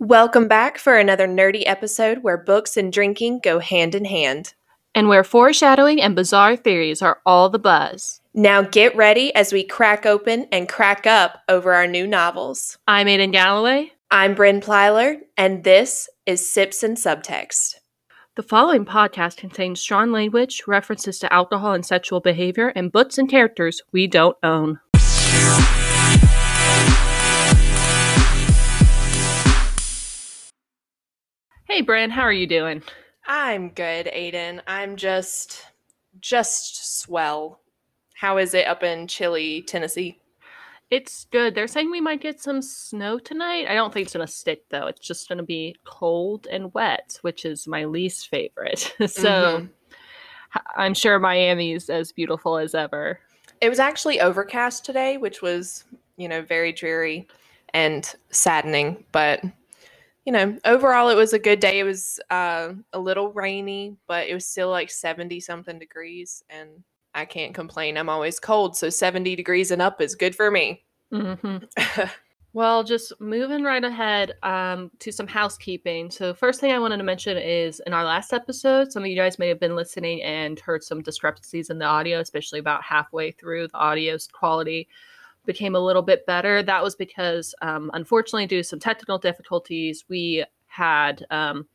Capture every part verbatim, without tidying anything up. Welcome back for another nerdy episode where books and drinking go hand in hand. And where foreshadowing and bizarre theories are all the buzz. Now get ready as we crack open and crack up over our new novels. I'm Aiden Galloway. I'm Bryn Plyler, and this is Sips and Subtext. The following podcast contains strong language, references to alcohol and sexual behavior, and books and characters we don't own. Hey, Bryn, how are you doing? I'm good, Aiden. I'm just, just swell. How is it up in chilly Tennessee? It's good. They're saying we might get some snow tonight. I don't think it's going to stick, though. It's just going to be cold and wet, which is my least favorite. So mm-hmm. I'm sure Miami's as beautiful as ever. It was actually overcast today, which was, you know, very dreary and saddening, but... You know, overall, it was a good day. It was uh, a little rainy, but it was still like seventy-something degrees, and I can't complain. I'm always cold, so seventy degrees and up is good for me. Mm-hmm. Well, just moving right ahead um, to some housekeeping. So first thing I wanted to mention is in our last episode, some of you guys may have been listening and heard some discrepancies in the audio, especially about halfway through. The audio's quality became a little bit better. That was because, um, unfortunately, due to some technical difficulties, we had um,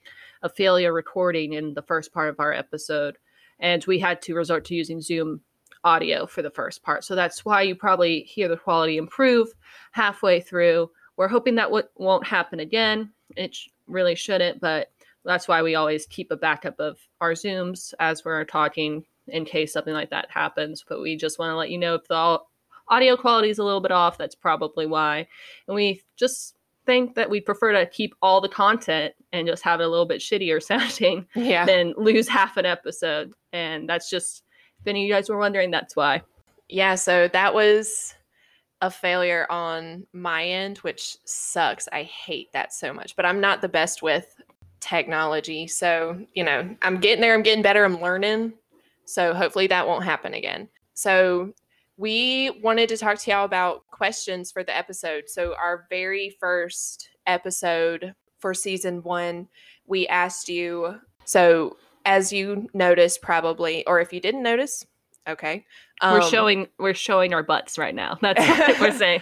a failure recording in the first part of our episode, and we had to resort to using Zoom audio for the first part. So that's why you probably hear the quality improve halfway through. We're hoping that w- won't happen again. It sh- really shouldn't, but that's why we always keep a backup of our Zooms as we're talking in case something like that happens. But we just want to let you know if the all- audio quality is a little bit off. That's probably why. And we just think that we prefer to keep all the content and just have it a little bit shittier sounding yeah. than lose half an episode. And that's just, if any of you guys were wondering, that's why. Yeah, so that was a failure on my end, which sucks. I hate that so much. But I'm not the best with technology. So, you know, I'm getting there. I'm getting better. I'm learning. So hopefully that won't happen again. So... we wanted to talk to y'all about questions for the episode. So our very first episode for season one, we asked you, so as you noticed probably, or if you didn't notice, okay. Um, we're showing we're showing our butts right now. That's what we're saying.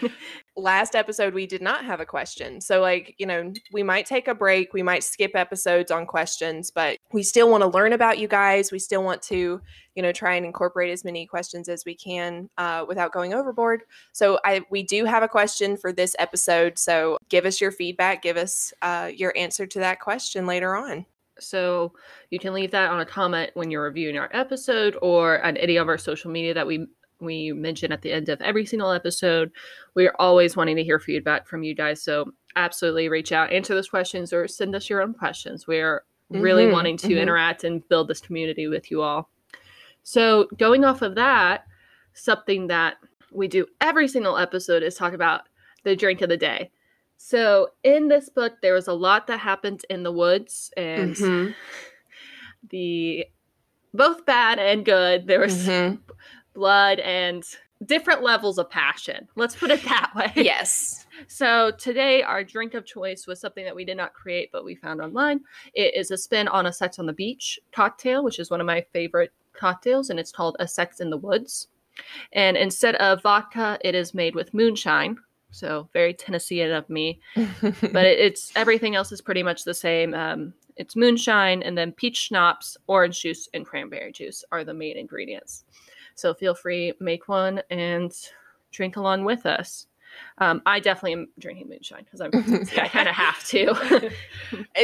Last episode, we did not have a question. So like, you know, we might take a break. We might skip episodes on questions, but we still want to learn about you guys. We still want to, you know, try and incorporate as many questions as we can uh, without going overboard. So I we do have a question for this episode. So give us your feedback. Give us uh, your answer to that question later on. So you can leave that on a comment when you're reviewing our episode or on any of our social media that we we mention at the end of every single episode. We are always wanting to hear feedback from you guys. So absolutely reach out, answer those questions, or send us your own questions. We are really mm-hmm, wanting to mm-hmm. interact and build this community with you all. So going off of that, something that we do every single episode is talk about the drink of the day. So in this book, there was a lot that happened in the woods, and mm-hmm. the both bad and good. There was mm-hmm. blood and different levels of passion. Let's put it that way. Yes. So today, our drink of choice was something that we did not create, but we found online. It is a spin on a Sex on the Beach cocktail, which is one of my favorite cocktails, and it's called a Sex in the Woods. And instead of vodka, it is made with moonshine. So very Tennessean of me, but it, it's everything else is pretty much the same. Um, it's moonshine and then peach schnapps, orange juice, and cranberry juice are the main ingredients. So feel free, make one and drink along with us. Um, I definitely am drinking moonshine because I'm I kind of have to.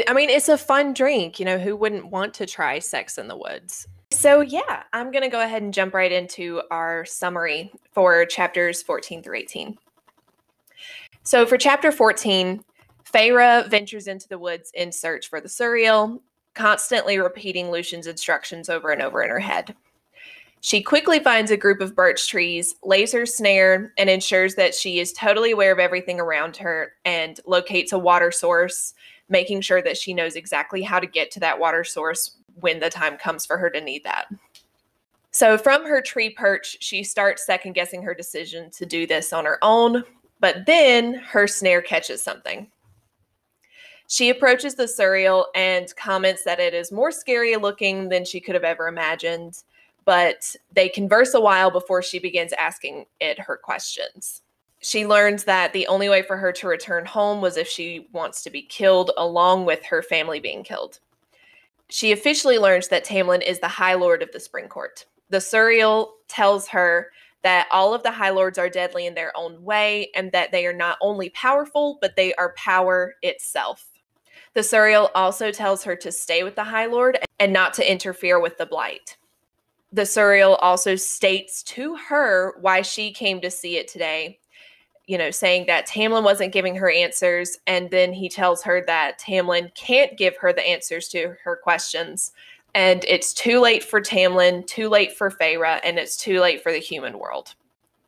I mean, it's a fun drink. You know, who wouldn't want to try Sex in the Woods? So yeah, I'm going to go ahead and jump right into our summary for chapters fourteen through eighteen. So for chapter fourteen, Feyre ventures into the woods in search for the Suriel, constantly repeating Lucian's instructions over and over in her head. She quickly finds a group of birch trees, lays her snare, and ensures that she is totally aware of everything around her and locates a water source, making sure that she knows exactly how to get to that water source when the time comes for her to need that. So from her tree perch, she starts second-guessing her decision to do this on her own, but then her snare catches something. She approaches the Suriel and comments that it is more scary looking than she could have ever imagined, but they converse a while before she begins asking it her questions. She learns that the only way for her to return home was if she wants to be killed, along with her family being killed. She officially learns that Tamlin is the High Lord of the Spring Court. The Suriel tells her that all of the High Lords are deadly in their own way, and that they are not only powerful, but they are power itself. The Suriel also tells her to stay with the High Lord and not to interfere with the Blight. The Suriel also states to her why she came to see it today, you know, saying that Tamlin wasn't giving her answers, and then he tells her that Tamlin can't give her the answers to her questions, and it's too late for Tamlin, too late for Feyre, and it's too late for the human world.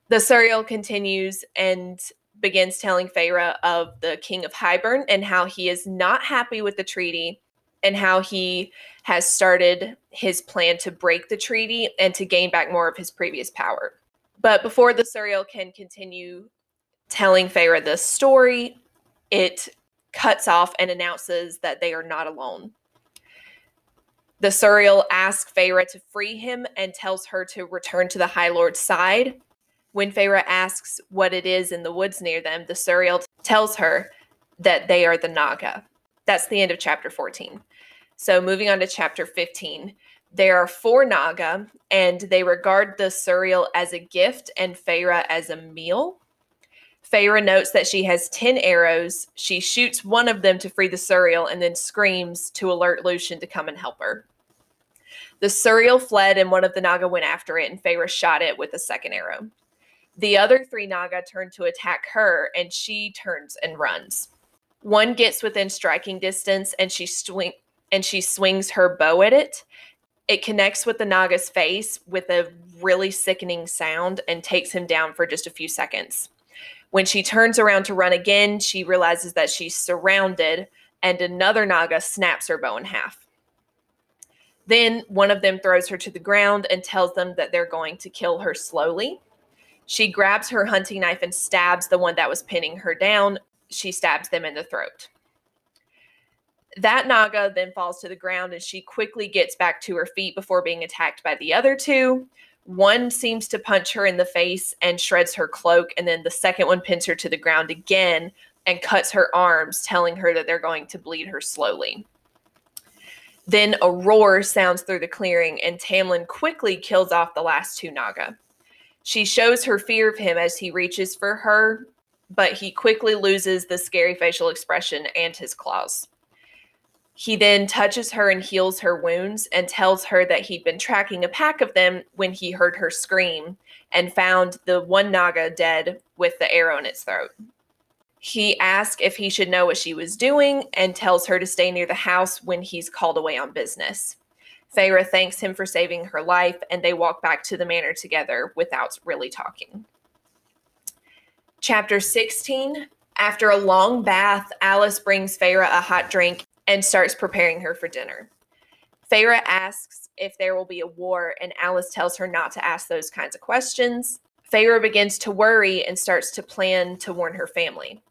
The Suriel continues and begins telling Feyre of the King of Hybern and how he is not happy with the treaty and how he has started his plan to break the treaty and to gain back more of his previous power. But before the Suriel can continue telling Feyre this story, it cuts off and announces that they are not alone. The Suriel asks Feyre to free him and tells her to return to the High Lord's side. When Feyre asks what it is in the woods near them, the Suriel tells her that they are the Naga. That's the end of chapter fourteen. So moving on to chapter fifteen. There are four Naga, and they regard the Suriel as a gift and Feyre as a meal. Feyre notes that she has ten arrows. She shoots one of them to free the Suriel and then screams to alert Lucien to come and help her. The Suriel fled and one of the Naga went after it, and Feyre shot it with a second arrow. The other three Naga turn to attack her, and she turns and runs. One gets within striking distance, and she, swing- and she swings her bow at it. It connects with the Naga's face with a really sickening sound and takes him down for just a few seconds. When she turns around to run again, she realizes that she's surrounded, and another Naga snaps her bow in half. Then one of them throws her to the ground and tells them that they're going to kill her slowly. She grabs her hunting knife and stabs the one that was pinning her down. She stabs them in the throat. That Naga then falls to the ground, and she quickly gets back to her feet before being attacked by the other two. One seems to punch her in the face and shreds her cloak, and then the second one pins her to the ground again and cuts her arms, telling her that they're going to bleed her slowly. Then a roar sounds through the clearing, and Tamlin quickly kills off the last two Naga. She shows her fear of him as he reaches for her, but he quickly loses the scary facial expression and his claws. He then touches her and heals her wounds and tells her that he'd been tracking a pack of them when he heard her scream and found the one Naga dead with the arrow in its throat. He asks if he should know what she was doing and tells her to stay near the house when he's called away on business. Feyre thanks him for saving her life, and they walk back to the manor together without really talking. Chapter sixteen. After a long bath, Alice brings Feyre a hot drink and starts preparing her for dinner. Feyre asks if there will be a war, and Alice tells her not to ask those kinds of questions. Feyre begins to worry and starts to plan to warn her family.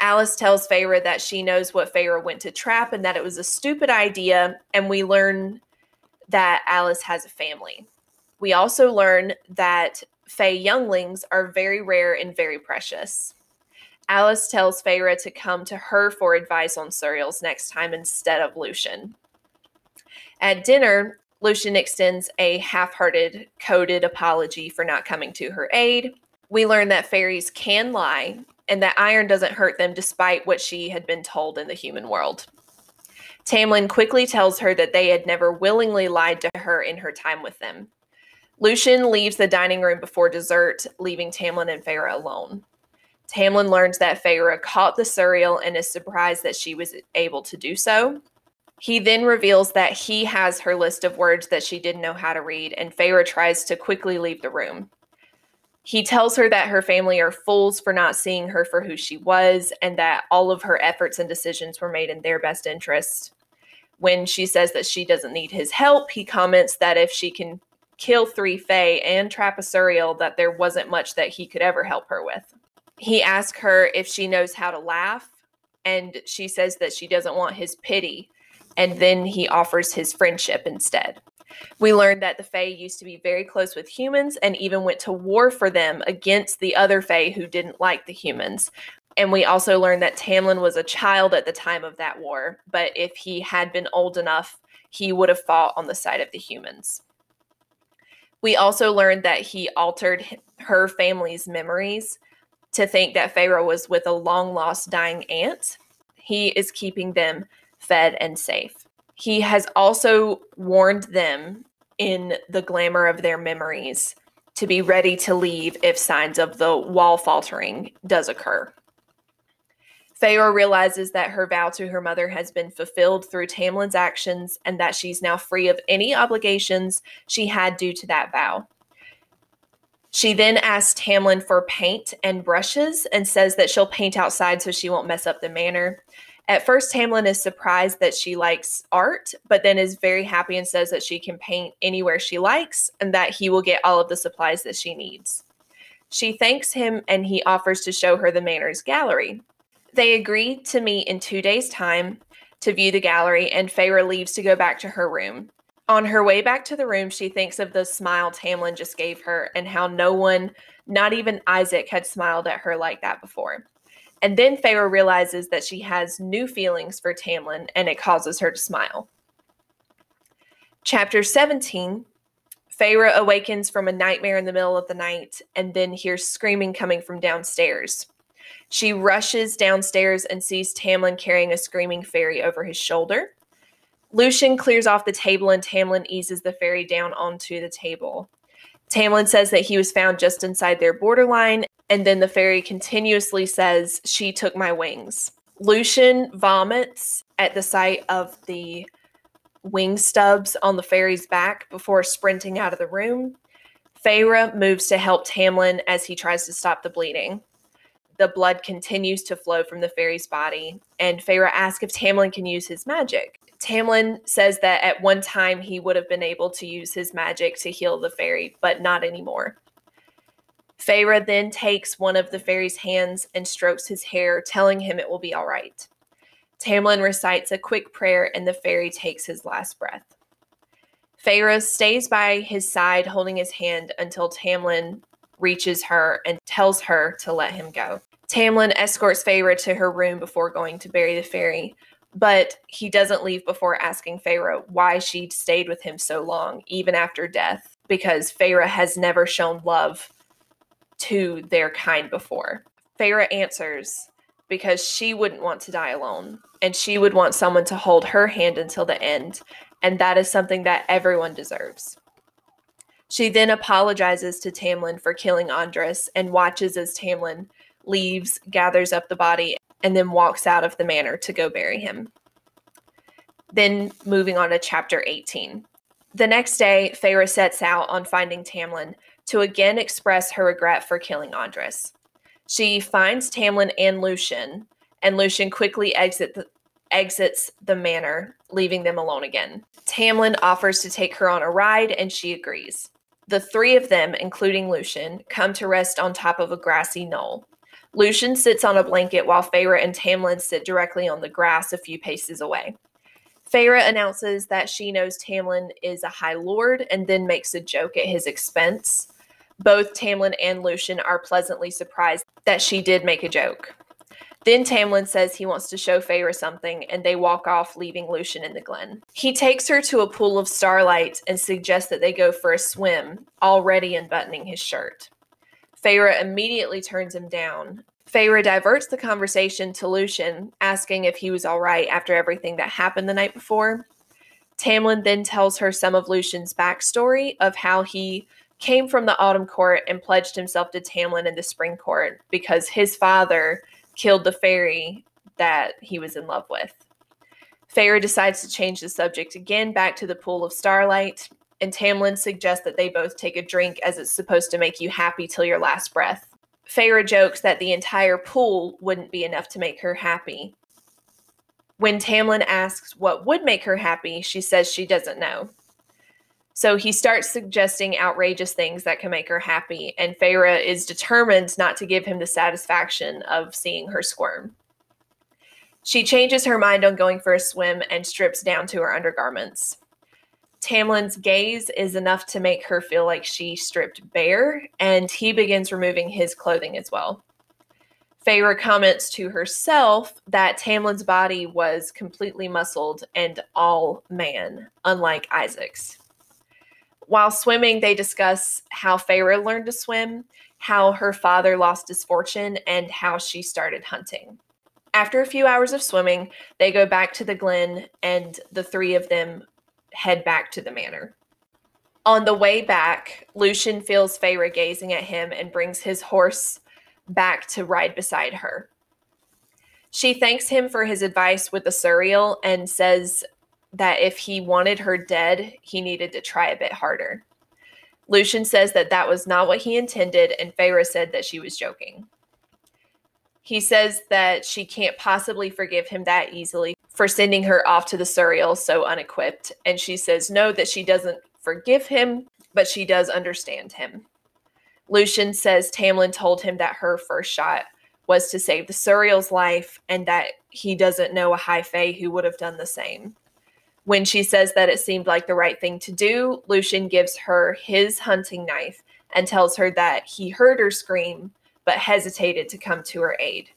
Alice tells Feyre that she knows what Feyre went to trap and that it was a stupid idea, and we learn that Alice has a family. We also learn that Fey younglings are very rare and very precious. Alice tells Feyre to come to her for advice on Suriels next time instead of Lucien. At dinner, Lucien extends a half-hearted, coded apology for not coming to her aid. We learn that fairies can lie and that iron doesn't hurt them despite what she had been told in the human world. Tamlin quickly tells her that they had never willingly lied to her in her time with them. Lucien leaves the dining room before dessert, leaving Tamlin and Feyre alone. Tamlin learns that Feyre caught the Suriel and is surprised that she was able to do so. He then reveals that he has her list of words that she didn't know how to read, and Feyre tries to quickly leave the room. He tells her that her family are fools for not seeing her for who she was, and that all of her efforts and decisions were made in their best interest. When she says that she doesn't need his help, he comments that if she can kill three Fey and trap a Suriel, that there wasn't much that he could ever help her with. He asks her if she knows how to laugh, and she says that she doesn't want his pity, and then he offers his friendship instead. We learned that the Fae used to be very close with humans and even went to war for them against the other Fae who didn't like the humans. And we also learned that Tamlin was a child at the time of that war, but if he had been old enough, he would have fought on the side of the humans. We also learned that he altered her family's memories to think that Feyre was with a long-lost dying aunt. He is keeping them fed and safe. He has also warned them in the glamour of their memories to be ready to leave if signs of the wall faltering does occur. Feyre realizes that her vow to her mother has been fulfilled through Tamlin's actions and that she's now free of any obligations she had due to that vow. She then asks Tamlin for paint and brushes and says that she'll paint outside so she won't mess up the manor. At first, Tamlin is surprised that she likes art, but then is very happy and says that she can paint anywhere she likes and that he will get all of the supplies that she needs. She thanks him and he offers to show her the manor's gallery. They agree to meet in two days' time to view the gallery, and Feyre leaves to go back to her room. On her way back to the room, she thinks of the smile Tamlin just gave her and how no one, not even Isaac, had smiled at her like that before. And then Feyre realizes that she has new feelings for Tamlin, and it causes her to smile. Chapter seventeen, Feyre awakens from a nightmare in the middle of the night and then hears screaming coming from downstairs. She rushes downstairs and sees Tamlin carrying a screaming fairy over his shoulder. Lucien clears off the table and Tamlin eases the fairy down onto the table. Tamlin says that he was found just inside their borderline, and then the fairy continuously says, "She took my wings." Lucien vomits at the sight of the wing stubs on the fairy's back before sprinting out of the room. Feyre moves to help Tamlin as he tries to stop the bleeding. The blood continues to flow from the fairy's body, and Feyre asks if Tamlin can use his magic. Tamlin says that at one time he would have been able to use his magic to heal the fairy, but not anymore. Feyre then takes one of the fairy's hands and strokes his hair, telling him it will be all right. Tamlin recites a quick prayer, and the fairy takes his last breath. Feyre stays by his side, holding his hand until Tamlin reaches her and tells her to let him go. Tamlin escorts Feyre to her room before going to bury the fairy, but he doesn't leave before asking Feyre why she stayed with him so long, even after death, because Feyre has never shown love to their kind before. Feyre answers because she wouldn't want to die alone, and she would want someone to hold her hand until the end, and that is something that everyone deserves. She then apologizes to Tamlin for killing Andras and watches as Tamlin leaves, gathers up the body, and then walks out of the manor to go bury him. Then moving on to chapter eighteen. The next day, Feyre sets out on finding Tamlin to again express her regret for killing Andras. She finds Tamlin and Lucien, and Lucien quickly exit the, exits the manor, leaving them alone again. Tamlin offers to take her on a ride, and she agrees. The three of them, including Lucien, come to rest on top of a grassy knoll. Lucien sits on a blanket while Feyre and Tamlin sit directly on the grass a few paces away. Feyre announces that she knows Tamlin is a High Lord and then makes a joke at his expense. Both Tamlin and Lucien are pleasantly surprised that she did make a joke. Then Tamlin says he wants to show Feyre something, and they walk off, leaving Lucien in the glen. He takes her to a pool of starlight and suggests that they go for a swim, already unbuttoning his shirt. Feyre immediately turns him down. Feyre diverts the conversation to Lucien, asking if he was all right after everything that happened the night before. Tamlin then tells her some of Lucian's backstory of how he came from the Autumn Court and pledged himself to Tamlin in the Spring Court because his father killed the fairy that he was in love with. Feyre decides to change the subject again back to the pool of starlight, and Tamlin suggests that they both take a drink as it's supposed to make you happy till your last breath. Feyre jokes that the entire pool wouldn't be enough to make her happy. When Tamlin asks what would make her happy, she says she doesn't know. So he starts suggesting outrageous things that can make her happy, and Feyre is determined not to give him the satisfaction of seeing her squirm. She changes her mind on going for a swim and strips down to her undergarments. Tamlin's gaze is enough to make her feel like she stripped bare, and he begins removing his clothing as well. Feyre comments to herself that Tamlin's body was completely muscled and all man, unlike Isaac's. While swimming, they discuss how Feyre learned to swim, how her father lost his fortune, and how she started hunting. After a few hours of swimming, they go back to the glen, and the three of them head back to the manor. On the way back, Lucien feels Feyre gazing at him and brings his horse back to ride beside her. She thanks him for his advice with the Suriel and says that if he wanted her dead, he needed to try a bit harder. Lucien says that that was not what he intended, and Feyre said that she was joking. He says that she can't possibly forgive him that easily for sending her off to the Suriel so unequipped, and she says no, that she doesn't forgive him, but she does understand him. Lucien says Tamlin told him that her first shot was to save the Suriel's life and that he doesn't know a high fae who would have done the same. When she says that it seemed like the right thing to do, Lucien gives her his hunting knife and tells her that he heard her scream but hesitated to come to her aid.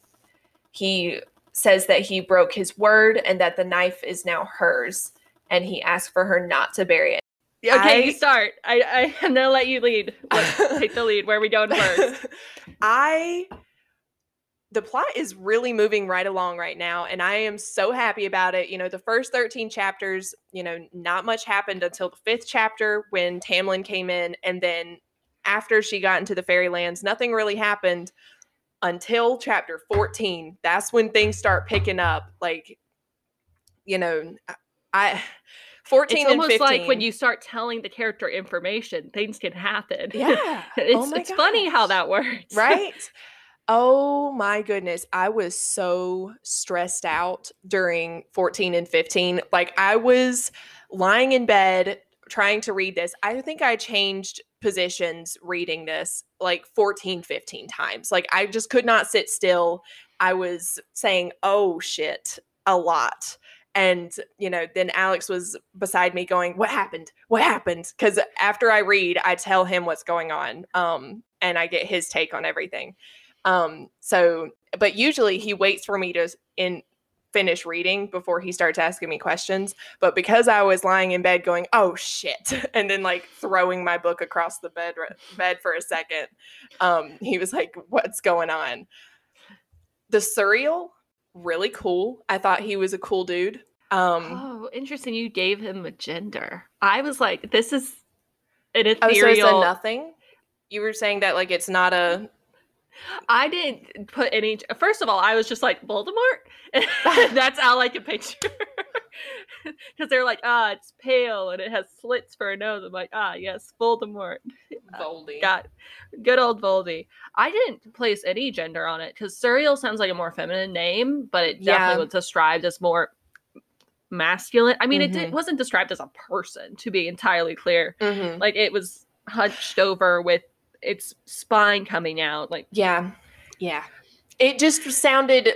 He says that he broke his word and that the knife is now hers, and he asked for her not to bury it. Okay, I, you start. I, I, I'm going to let you lead. Let's take the lead. Where are we going first? I, the plot is really moving right along right now, and I am so happy about it. You know, the first thirteen chapters, you know, not much happened until the fifth chapter when Tamlin came in, and then after she got into the Fairylands, nothing really happened until chapter fourteen. That's when things start picking up. Like, you know, I... fourteen it's almost and fifteen. Like when you start telling the character information, things can happen. Yeah. It's, oh my it's funny how that works. Right? Oh my goodness. I was so stressed out during fourteen and fifteen. Like, I was lying in bed trying to read this. I think I changed positions reading this like fourteen, fifteen times. Like, I just could not sit still. I was saying, oh shit, a lot. And, you know, then Alex was beside me going, what happened? What happened? Because after I read, I tell him what's going on, um, and I get his take on everything. Um, so, but usually he waits for me to in, finish reading before he starts asking me questions. But because I was lying in bed going, oh, shit, and then like throwing my book across the bed, bed for a second, um, he was like, what's going on? The Suriel, really cool. I thought he was a cool dude. Um, oh, interesting. You gave him a gender. I was like, this is an ethereal. Oh, so nothing? You were saying that like it's not a... I didn't put any... First of all, I was just like, Voldemort? That's how I can picture. Because they're like, ah, it's pale and it has slits for a nose. I'm like, ah, yes, Voldemort. Voldy. Uh, got good old Voldy. I didn't place any gender on it because Suriel sounds like a more feminine name, but it definitely yeah. was described as more masculine. I mean, mm-hmm. it did, wasn't described as a person, to be entirely clear. Mm-hmm. Like, it was hunched over with its spine coming out. Like, yeah, yeah. It just sounded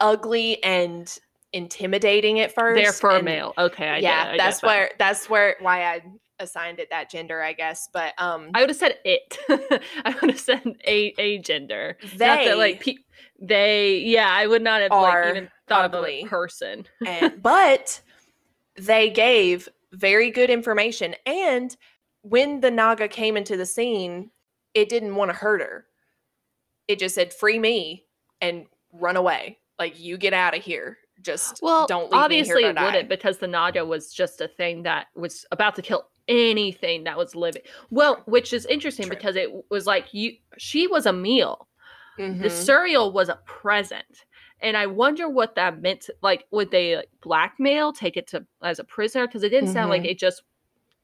ugly and intimidating at first. Therefore, and, male. Okay, I yeah. Get, I that's where that. that's where why I assigned it that gender, I guess. But um, I would have said it. I would have said a a gender. They not that, like pe- they. Yeah, I would not have like, even thought ugly. Of a person. and, but they gave very good information, and when the Naga came into the scene, it didn't want to hurt her. It just said, "Free me and run away. Like, you get out of here." Just well, don't leave obviously me here, but wouldn't I. Because the Naga was just a thing that was about to kill anything that was living. Well, which is interesting True. Because it was like you. She was a meal. Mm-hmm. The Suriel was a present, and I wonder what that meant. Like, would they like, blackmail, take it to as a prisoner? Because it didn't mm-hmm. sound like it just.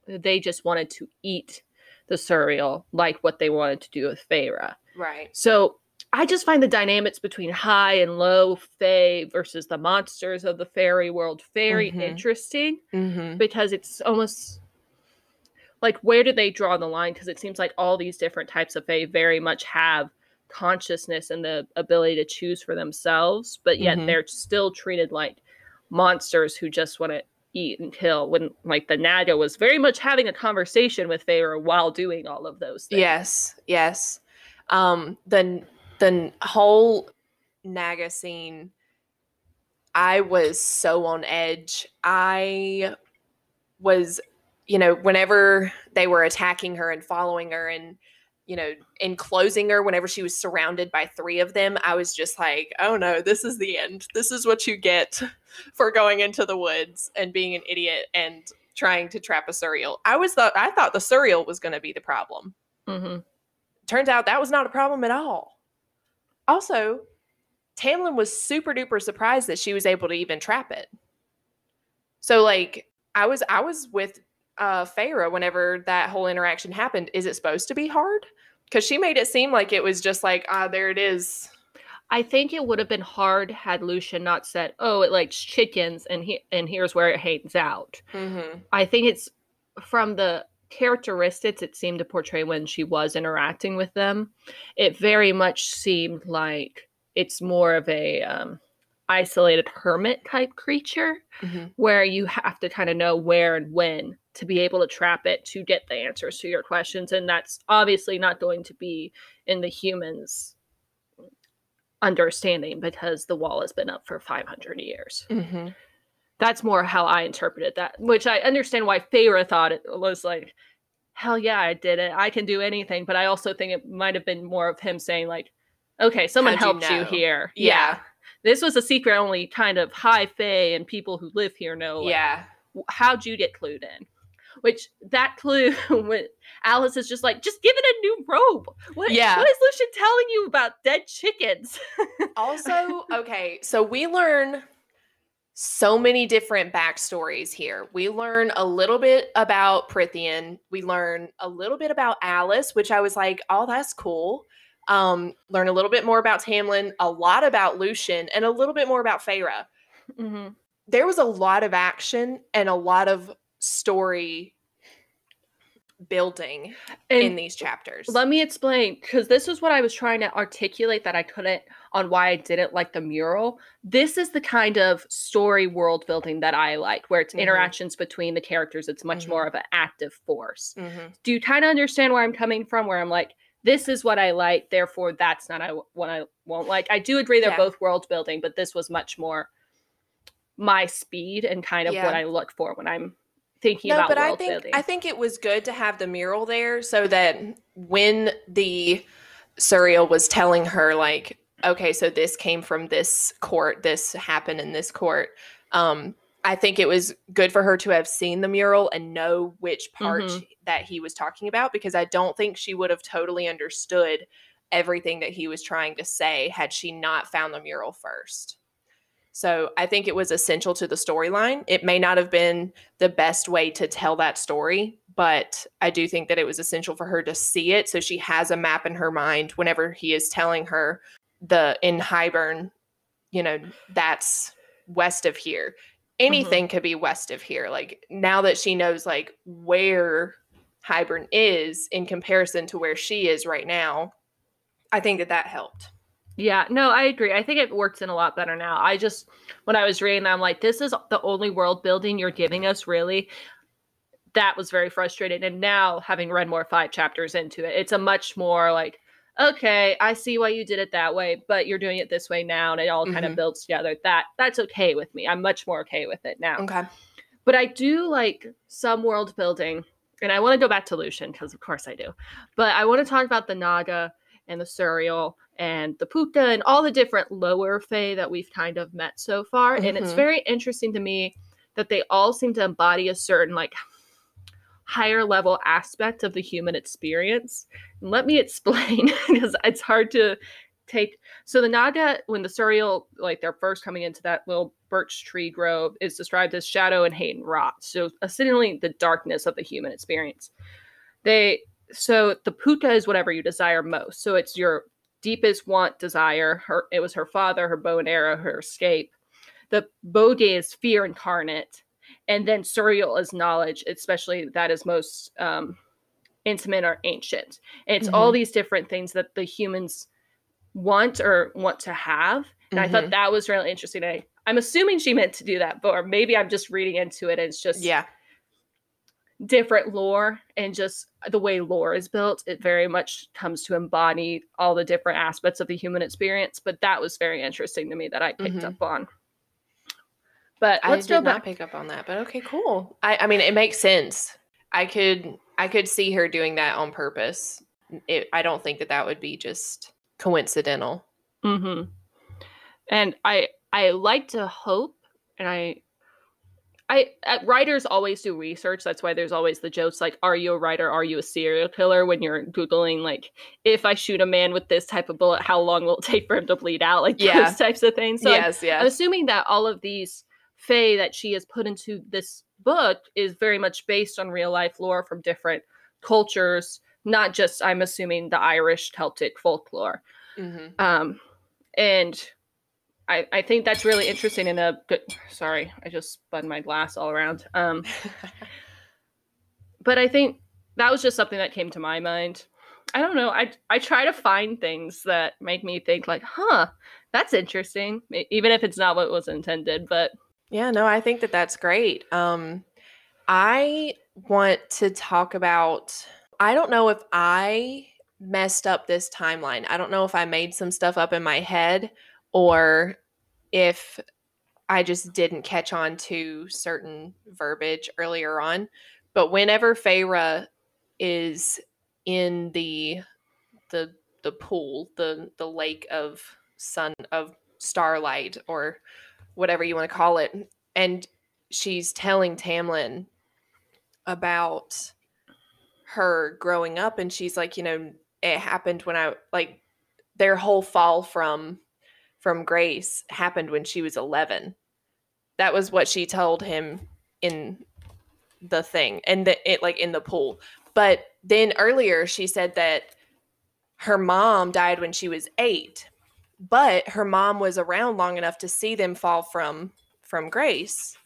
They just wanted to eat the Suriel, like what they wanted to do with Feyre. Right. So. I just find the dynamics between high and low fae versus the monsters of the fairy world very mm-hmm. interesting mm-hmm. because it's almost like, where do they draw the line? Because it seems like all these different types of fae very much have consciousness and the ability to choose for themselves, but yet mm-hmm. they're still treated like monsters who just want to eat and kill, when like the Naga was very much having a conversation with Feyre while doing all of those things. Yes, yes. Um, the, the whole Naga scene, I was so on edge. I was, you know, whenever they were attacking her and following her and, you know, enclosing her, whenever she was surrounded by three of them, I was just like, oh no, this is the end. This is what you get for going into the woods and being an idiot and trying to trap a Suriel. I was the, I thought the Suriel was going to be the problem. Mm-hmm. Turns out that was not a problem at all. Also, Tamlin was super duper surprised that she was able to even trap it. So like I was, I was with uh, Feyre whenever that whole interaction happened. Is it supposed to be hard? Because she made it seem like it was just like, ah, there it is. I think it would have been hard had Lucien not said, oh, it likes chickens and he and here's where it hangs out. Mm-hmm. I think it's from the characteristics it seemed to portray when she was interacting with them. It very much seemed like it's more of a um, isolated hermit type creature mm-hmm. where you have to kind of know where and when to be able to trap it to get the answers to your questions. And that's obviously not going to be in the humans' understanding because the wall has been up for five hundred years. Mm-hmm. That's more how I interpreted that, which I understand why Feyre thought it was like, hell yeah, I did it. I can do anything. But I also think it might have been more of him saying like, okay, someone helped you, know? you here. Yeah. yeah. This was a secret only kind of high fae and people who live here know. Like, yeah. How'd you get clued in? Which that clue, when Alice is just like, just give it a new robe. What, yeah. what is Lucien telling you about dead chickens? Also, okay, so we learn so many different backstories here. We learn a little bit about Prythian. We learn a little bit about Alice, which I was like, oh, that's cool. Um, learn a little bit more about Tamlin, a lot about Lucien, and a little bit more about Feyre. Mm-hmm. There was a lot of action and a lot of story building and in these chapters. Let me explain, because this is what I was trying to articulate that I couldn't on why I didn't like the mural. This is the kind of story world building that I like, where it's mm-hmm. interactions between the characters. It's much mm-hmm. more of an active force. Mm-hmm. Do you kind of understand where I'm coming from, where I'm like, this is what I like, therefore that's not I, what I won't like. I do agree they're yeah. both world building, but this was much more my speed and kind of yeah. what I look for when I'm thinking no, about but world I think, building. I think it was good to have the mural there so that when the Suriel was telling her, like, okay, so this came from this court, this happened in this court, um, I think it was good for her to have seen the mural and know which part mm-hmm. that he was talking about, because I don't think she would have totally understood everything that he was trying to say had she not found the mural first. So I think it was essential to the storyline. It may not have been the best way to tell that story, but I do think that it was essential for her to see it so she has a map in her mind whenever he is telling her the in Hybern, you know, that's west of here. Anything mm-hmm. could be west of here. Like, now that she knows, like, where Hybern is in comparison to where she is right now, I think that that helped. Yeah, no, I agree. I think it works in a lot better now. I just, when I was reading that, I'm like, this is the only world building you're giving us, really. That was very frustrating. And now, having read more five chapters into it, it's a much more, like, okay, I see why you did it that way, but you're doing it this way now, and it all mm-hmm. kind of builds together. That that's okay with me. I'm much more okay with it now. Okay. But I do like some world building, and I want to go back to Lucien, because of course I do. But I want to talk about the Naga and the Suriel and the Pukta and all the different lower fae that we've kind of met so far. Mm-hmm. And it's very interesting to me that they all seem to embody a certain, like, higher level aspect of the human experience. And let me explain, because it's hard to take. So the Naga, when the Suriel, like, they're first coming into that little birch tree grove, is described as shadow and hate and rot. So essentially the darkness of the human experience. They, so the Pukta is whatever you desire most. So it's your deepest want, desire. Her, it was her father, her bow and arrow, her escape. The Boge is fear incarnate. And then Suriel is knowledge, especially that is most um, intimate or ancient. And it's mm-hmm. all these different things that the humans want or want to have. And mm-hmm. I thought that was really interesting. I, I'm assuming she meant to do that, but or maybe I'm just reading into it. And it's just yeah. different lore, and just the way lore is built, it very much comes to embody all the different aspects of the human experience. But that was very interesting to me that I picked mm-hmm. up on. But let's I did go back. not pick up on that. But okay, cool. I, I mean, it makes sense. I could I could see her doing that on purpose. It, I don't think that that would be just coincidental. Mm-hmm. And I I like to hope, and I I writers always do research. That's why there's always the jokes like, "Are you a writer? Are you a serial killer?" When you're googling like, "If I shoot a man with this type of bullet, how long will it take for him to bleed out?" Like yeah. those types of things. So yes, I'm, yes. I'm assuming that all of these Faye that she has put into this book is very much based on real life lore from different cultures, not just, I'm assuming, the Irish Celtic folklore. Mm-hmm. Um, and I, I think that's really interesting in a good, sorry, I just spun my glass all around. Um, but I think that was just something that came to my mind. I don't know. I, I try to find things that make me think like, huh, that's interesting. Even if it's not what was intended, but yeah, no, I think that that's great. Um, I want to talk about, I don't know if I messed up this timeline. I don't know if I made some stuff up in my head or if I just didn't catch on to certain verbiage earlier on. But whenever Feyre is in the the the pool, the the lake of sun of starlight or whatever you want to call it. And she's telling Tamlin about her growing up. And she's like, you know, it happened when I, like, their whole fall from from grace happened when she was eleven. That was what she told him in the thing. And the, it, like, in the pool. But then earlier she said that her mom died when she was eight. But her mom was around long enough to see them fall from from grace.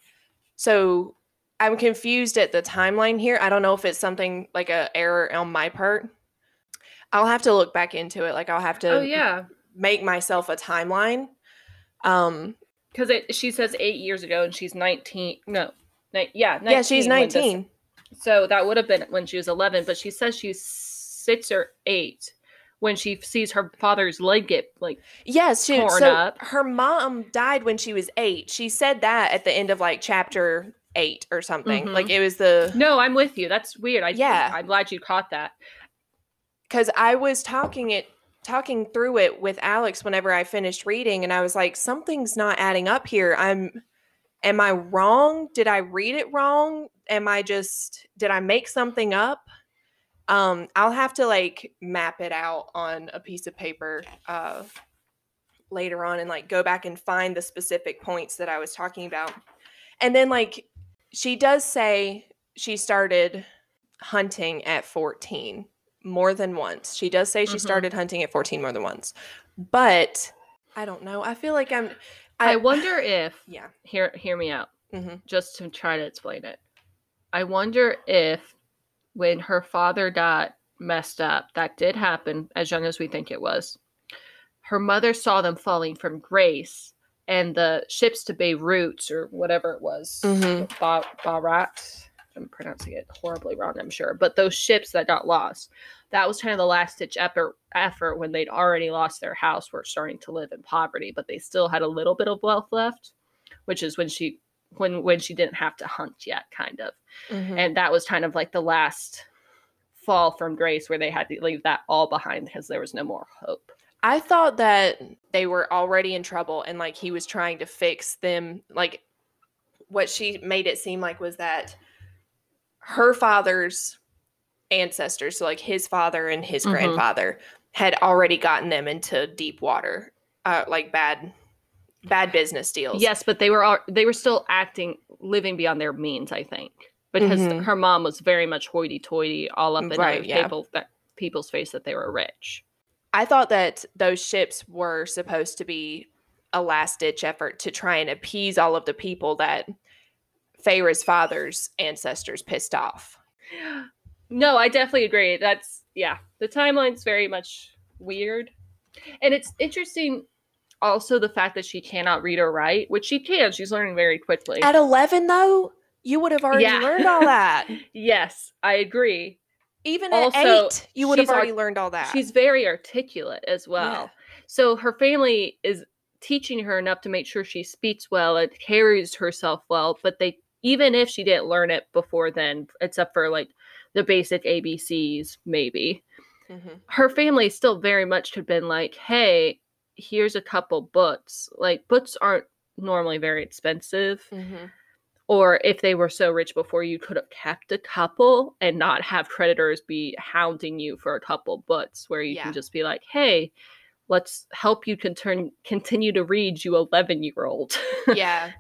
So I'm confused at the timeline here. I don't know if it's something like an error on my part. I'll have to look back into it. Like I'll have to oh, yeah. make myself a timeline. Um, because she says eight years ago and she's nineteen. No, ni- yeah, nineteen yeah, she's nineteen. This, so that would have been when she was eleven. But she says she's six or eight when she sees her father's leg get like yes, she, torn so up. Her mom died when she was eight. She said that at the end of like chapter eight or something. Mm-hmm. Like it was the no. I'm with you. That's weird. I yeah. I'm glad you caught that because I was talking it talking through it with Alex whenever I finished reading, and I was like, something's not adding up here. I'm am I wrong? Did I read it wrong? Am I just did I make something up? Um, I'll have to like map it out on a piece of paper uh, later on and like go back and find the specific points that I was talking about. And then like she does say she started hunting at fourteen more than once. She does say she mm-hmm. started hunting at fourteen more than once. But I don't know. I feel like I'm... I, I wonder if... Yeah. Hear, hear me out. Mm-hmm. Just to try to explain it. I wonder if when her father got messed up, that did happen, as young as we think it was. Her mother saw them falling from grace and the ships to Beirut or whatever it was. Mm-hmm. Ba- Barat. I'm pronouncing it horribly wrong, I'm sure. But those ships that got lost, that was kind of the last ditch effort, effort when they'd already lost their house, were starting to live in poverty, but they still had a little bit of wealth left, which is when she... when when she didn't have to hunt yet, kind of. Mm-hmm. And that was kind of like the last fall from grace where they had to leave that all behind because there was no more hope. I thought that they were already in trouble and like he was trying to fix them. Like what she made it seem like was that her father's ancestors, so like his father and his mm-hmm. grandfather, had already gotten them into deep water, uh, like bad... bad business deals. Yes, but they were all, they were still acting, living beyond their means, I think, because mm-hmm. her mom was very much hoity-toity, all up in right, yeah. people, that, people's face that they were rich. I thought that those ships were supposed to be a last-ditch effort to try and appease all of the people that Feyre's father's ancestors pissed off. No, I definitely agree. That's, yeah, the timeline's very much weird. And it's interesting also the fact that she cannot read or write, which she can. She's learning very quickly. At eleven, though, you would have already yeah. learned all that. Yes, I agree. Even also, at eight, you would have already ar- learned all that. She's very articulate as well. Yeah. So her family is teaching her enough to make sure she speaks well and carries herself well. But they, even if she didn't learn it before then, except for like the basic A B Cs, maybe, mm-hmm. her family still very much could have been like, hey, here's a couple books. Like, books aren't normally very expensive. Mm-hmm. Or if they were so rich before, you could have kept a couple and not have creditors be hounding you for a couple books, where you yeah. can just be like, hey, let's help you con- turn, continue to read, you eleven-year-old. Yeah.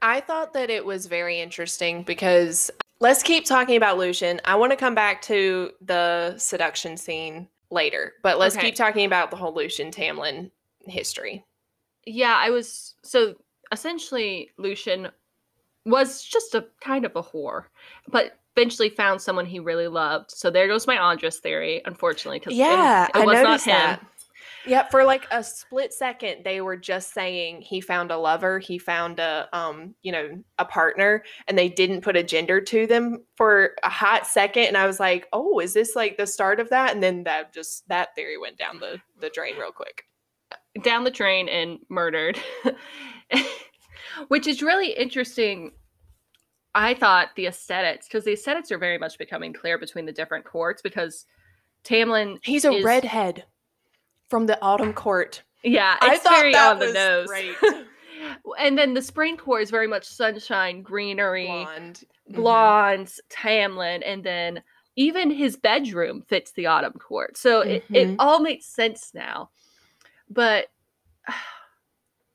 I thought that it was very interesting because let's keep talking about Lucien. I want to come back to the seduction scene later, but let's okay. keep talking about the whole Lucien Tamlin history. Yeah, I was... So, essentially, Lucien was just a kind of a whore, but eventually found someone he really loved. So there goes my Andras theory, unfortunately, because yeah, it, it was not him. That. Yeah, for like a split second, they were just saying he found a lover, he found a, um, you know, a partner, and they didn't put a gender to them for a hot second. And I was like, oh, is this like the start of that? And then that just, that theory went down the, the drain real quick. Down the drain and murdered. Which is really interesting, I thought, the aesthetics, because the aesthetics are very much becoming clear between the different courts, because Tamlin, he's a is, redhead from the Autumn Court. Yeah, it's I very on the nose. Great. And then the Spring Court is very much sunshine, greenery, blonde, blondes, mm-hmm. Tamlin, and then even his bedroom fits the Autumn Court. So mm-hmm. it, it all makes sense now. But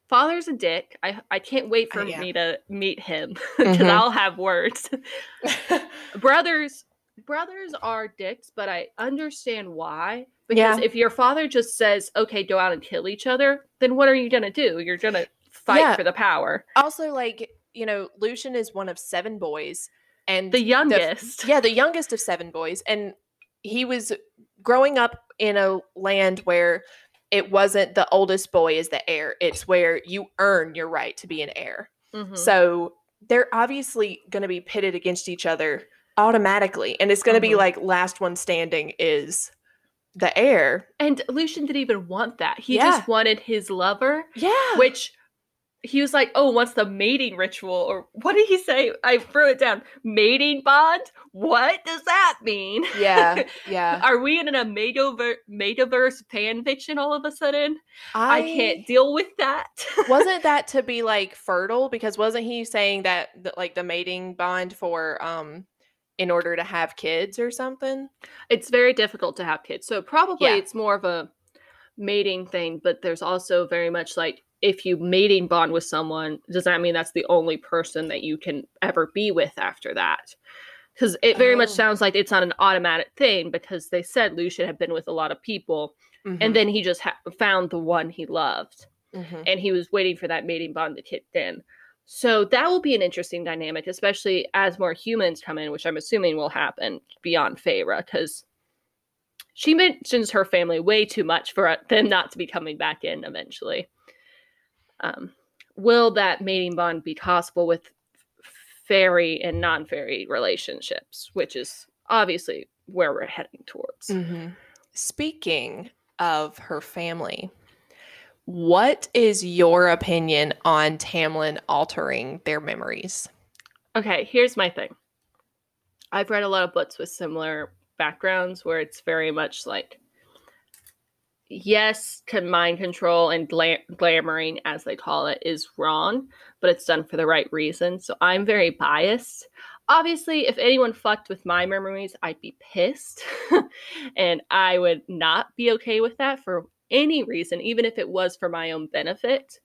Father's a dick. I I can't wait for oh, yeah. me to meet him because mm-hmm. I'll have words. brothers brothers are dicks, but I understand why. Because yeah. if your father just says, okay, go out and kill each other, then what are you going to do? You're going to fight yeah. for the power. Also, like, you know, Lucien is one of seven boys. And the youngest. The, yeah, the youngest of seven boys. And he was growing up in a land where it wasn't the oldest boy is the heir. It's where you earn your right to be an heir. Mm-hmm. So they're obviously going to be pitted against each other automatically. And it's going to mm-hmm. be like last one standing is the heir. And Lucien didn't even want that. He yeah. just wanted his lover. Yeah. Which he was like, oh, what's the mating ritual? Or what did he say? I threw it down. Mating bond? What does that mean? Yeah. Yeah. Are we in a metaver- metaverse fan fiction all of a sudden? I, I can't deal with that. Wasn't that to be like fertile? Because wasn't he saying that, that like the mating bond for, um, in order to have kids or something? It's very difficult to have kids. So probably yeah. it's more of a mating thing, but there's also very much like, if you mating bond with someone, does that mean that's the only person that you can ever be with after that? Because it very oh. much sounds like it's not an automatic thing, because they said Lucien had been with a lot of people, mm-hmm. and then he just ha- found the one he loved, mm-hmm. and he was waiting for that mating bond to kick in. So that will be an interesting dynamic, especially as more humans come in, which I'm assuming will happen beyond Feyre, because she mentions her family way too much for them not to be coming back in eventually. Um, will that mating bond be possible with fairy and non-fairy relationships, which is obviously where we're heading towards. Mm-hmm. Speaking of her family, what is your opinion on Tamlin altering their memories? Okay, here's my thing. I've read a lot of books with similar backgrounds where it's very much like, yes, mind control and glam- glamoring, as they call it, is wrong, but it's done for the right reason. So I'm very biased. Obviously, if anyone fucked with my memories, I'd be pissed. And I would not be okay with that for any reason, even if it was for my own benefit.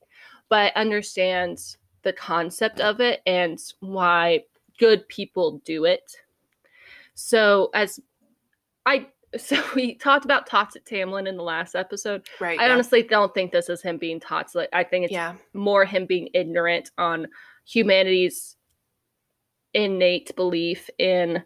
But I understand the concept of it and why good people do it. So as I... So we talked about toxic Tamlin in the last episode. Right. I yeah. honestly don't think this is him being toxic. I think it's yeah. more him being ignorant on humanity's innate belief in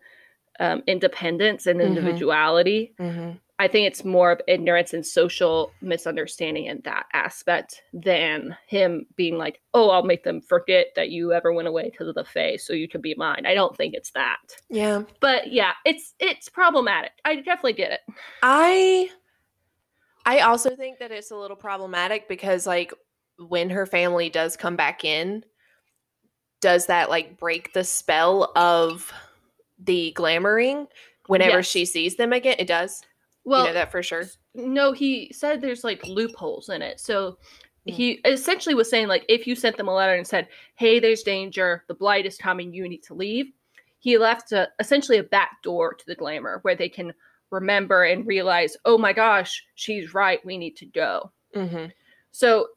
um, independence and individuality. Mm-hmm. I think it's more of ignorance and social misunderstanding in that aspect than him being like, oh, I'll make them forget that you ever went away because of the Fae, so you can be mine. I don't think it's that. Yeah. But yeah, it's it's problematic. I definitely get it. I I also think that it's a little problematic because, like, when her family does come back in, does that, like, break the spell of the glamoring whenever yes. she sees them again? It does. Well, you know that for sure? No, he said there's, like, loopholes in it. So mm. he essentially was saying, like, if you sent them a letter and said, hey, there's danger, the blight is coming, you need to leave, he left a, essentially a back door to the glamour where they can remember and realize, oh, my gosh, she's right, we need to go. Mm-hmm. So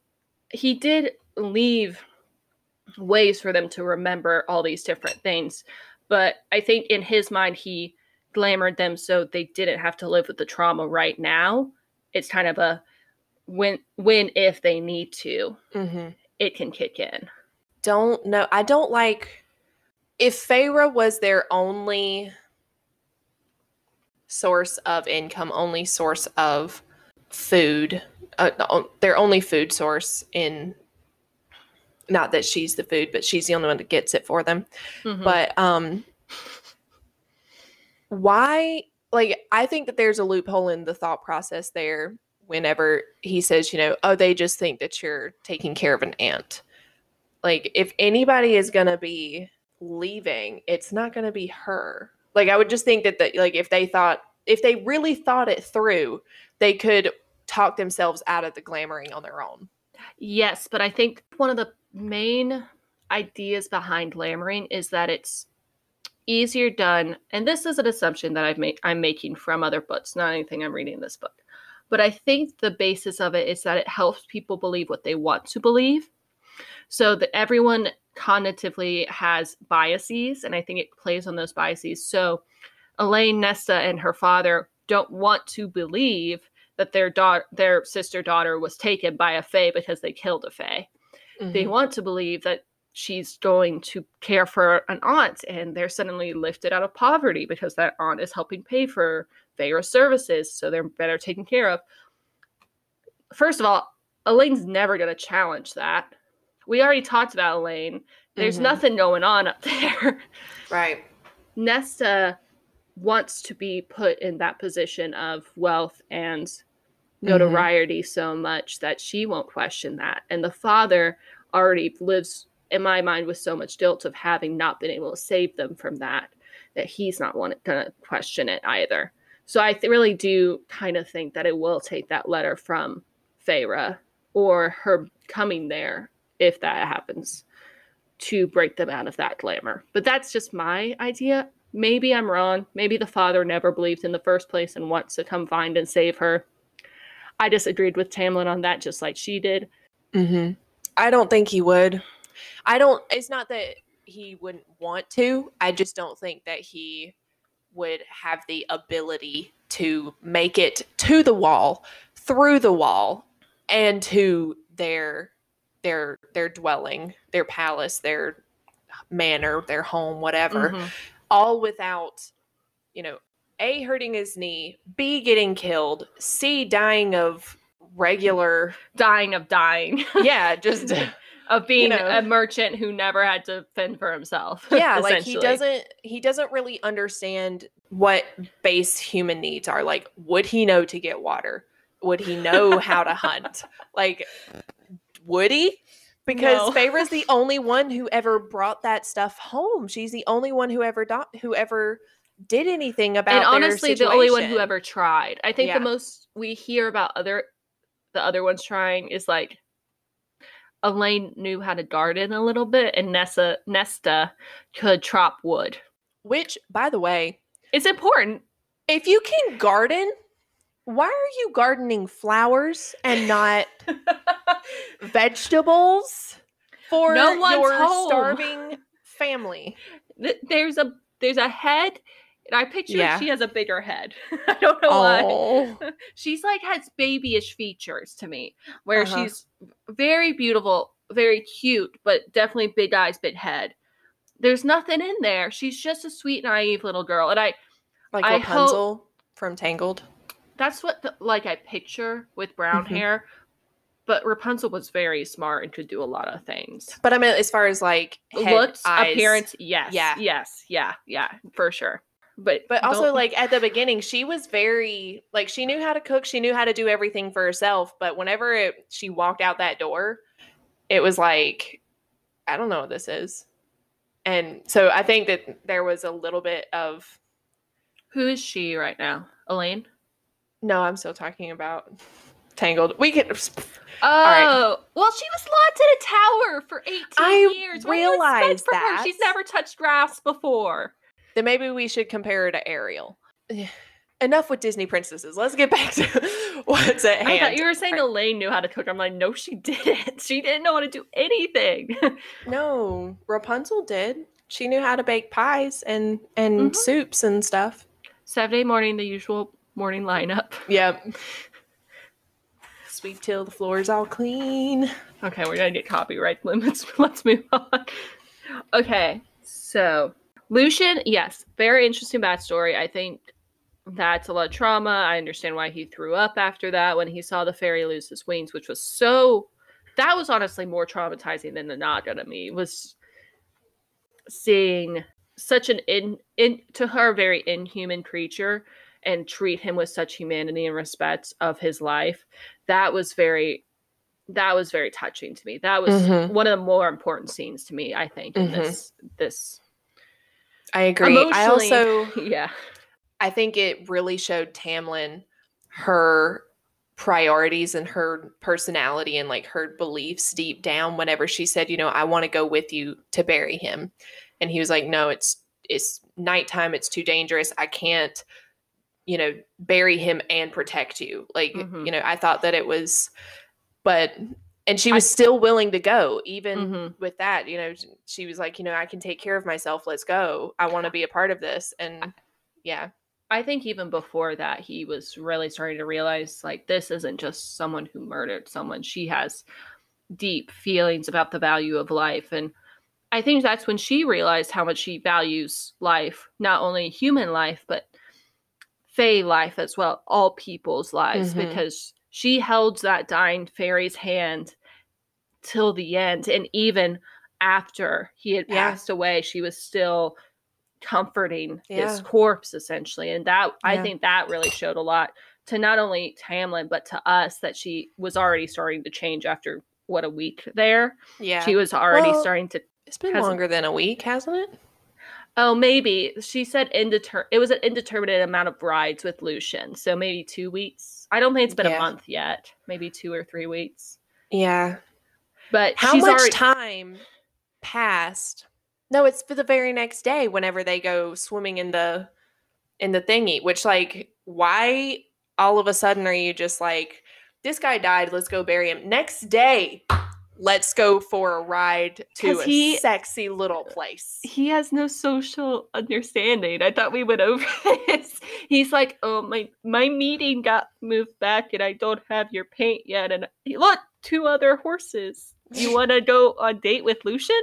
he did leave ways for them to remember all these different things. But I think in his mind, he glamoured them so they didn't have to live with the trauma right now. It's kind of a when when if they need to, mm-hmm. it can kick in. Don't know. I don't like if Feyre was their only source of income, only source of food, uh, their only food source in. Not that she's the food, but she's the only one that gets it for them. Mm-hmm. But um, why, like, I think that there's a loophole in the thought process there whenever he says, you know, oh, they just think that you're taking care of an aunt. Like, if anybody is going to be leaving, it's not going to be her. Like, I would just think that, the, like, if they thought, if they really thought it through, they could talk themselves out of the glamoring on their own. Yes, but I think one of the main ideas behind glamoring is that it's easier done, and this is an assumption that I've made, I'm making from other books, not anything I'm reading in this book, but I think the basis of it is that it helps people believe what they want to believe, so that everyone cognitively has biases, and I think it plays on those biases. So Elaine, Nesta, and her father don't want to believe that their daughter, their sister daughter was taken by a Fae because they killed a Fae. Mm-hmm. They want to believe that she's going to care for an aunt, and they're suddenly lifted out of poverty because that aunt is helping pay for Feyre services, so they're better taken care of. First of all, Elaine's never going to challenge that. We already talked about Elaine. There's mm-hmm. nothing going on up there. Right. Nesta wants to be put in that position of wealth and notoriety mm-hmm. so much that she won't question that. And the father already lives, in my mind, with so much guilt of having not been able to save them from that, that he's not going to question it either. So I th- really do kind of think that it will take that letter from Feyre or her coming there, if that happens, to break them out of that glamour. But that's just my idea. Maybe I'm wrong. Maybe the father never believed in the first place and wants to come find and save her. I disagreed with Tamlin on that, just like she did. Mm-hmm. I don't think he would. I don't. It's not that he wouldn't want to. I just don't think that he would have the ability to make it to the wall, through the wall, and to their their their dwelling, their palace, their manor, their home, whatever. Mm-hmm. All without, you know, A, hurting his knee, B, getting killed, C, dying of regular... Dying of dying. Yeah, just... of being, you know, a merchant who never had to fend for himself. Yeah, like he doesn't, he doesn't really understand what base human needs are. Like, would he know to get water? Would he know how to hunt? Like, would he? Because no. Feyre's the only one who ever brought that stuff home. She's the only one who ever do- who ever did anything about it. And honestly, their situation. The only one who ever tried. I think yeah. the most we hear about other the other ones trying is like Elaine knew how to garden a little bit, and Nessa Nesta could chop wood. Which, by the way, it's important. If you can garden, why are you gardening flowers and not vegetables for no one's your home. Starving family? There's a there's a head, and I picture yeah. she has a bigger head. I don't know oh. why. She's like has babyish features to me, where uh-huh. she's very beautiful, very cute, but definitely big eyes, big head. There's nothing in there. She's just a sweet, naive little girl, and I like I Rapunzel hope- from Tangled. that's what the, like I picture with brown mm-hmm. hair. But Rapunzel was very smart and could do a lot of things. But I mean, as far as like head, looks, eyes, appearance, yes, yeah, yes, yeah, yeah, for sure. But but also like at the beginning, she was very like she knew how to cook, she knew how to do everything for herself. But whenever it, she walked out that door, it was like, I don't know what this is. And so I think that there was a little bit of, who is she right now, Elaine? No, I'm still talking about Tangled. We could. Oh, right. Well, she was locked in a tower for eighteen I years. I realized that her? She's never touched grass before. Then maybe we should compare her to Ariel. Enough with Disney princesses. Let's get back to what's at hand. I thought you were saying Elaine knew how to cook. I'm like, no, she didn't. She didn't know how to do anything. No, Rapunzel did. She knew how to bake pies and and mm-hmm. soups and stuff. Saturday morning, the usual morning lineup. Yep. Sweep till the floor is all clean. Okay, we're gonna get copyright limits. Let's move on. Okay, so Lucien, yes, very interesting backstory. I think that's a lot of trauma. I understand why he threw up after that when he saw the fairy lose his wings, which was so, that was honestly more traumatizing than the Naga to me, was seeing such an in, in to her very inhuman creature and treat him with such humanity and respect of his life. That was very, that was very touching to me. That was mm-hmm. one of the more important scenes to me, I think, in mm-hmm. this, this. I agree. I also, yeah, I think it really showed Tamlin her priorities and her personality and like her beliefs deep down whenever she said, you know, I want to go with you to bury him. And he was like, no, it's, it's nighttime. It's too dangerous. I can't, you know, bury him and protect you. Like, mm-hmm. you know, I thought that it was, but, and she was I, still willing to go, even mm-hmm. with that, you know, she was like, you know, I can take care of myself. Let's go. I want to be a part of this. And I, yeah. I think even before that, he was really starting to realize, like, this isn't just someone who murdered someone. She has deep feelings about the value of life. And I think that's when she realized how much she values life, not only human life, but Fae life as well, all people's lives, mm-hmm. because she held that dying fairy's hand till the end. And even after he had yeah. passed away, she was still comforting yeah. his corpse, essentially. And that yeah. I think that really showed a lot to not only Tamlin, but to us, that she was already starting to change after, what, a week there? Yeah. She was already well, starting to... It's been longer than a week, hasn't it? Oh, maybe. She said indeter- it was an indeterminate amount of rides with Lucien. So maybe two weeks. I don't think it's been yeah. a month yet. Maybe two or three weeks. Yeah. But how she's much already- time passed? No, it's for the very next day whenever they go swimming in the in the thingy, which, like, why all of a sudden are you just like, this guy died, let's go bury him. Next day, let's go for a ride to a he, sexy little place. He has no social understanding. I thought we went over this. He's like, oh, my my meeting got moved back and I don't have your paint yet. And he, look, two other horses. You want to go on a date with Lucien?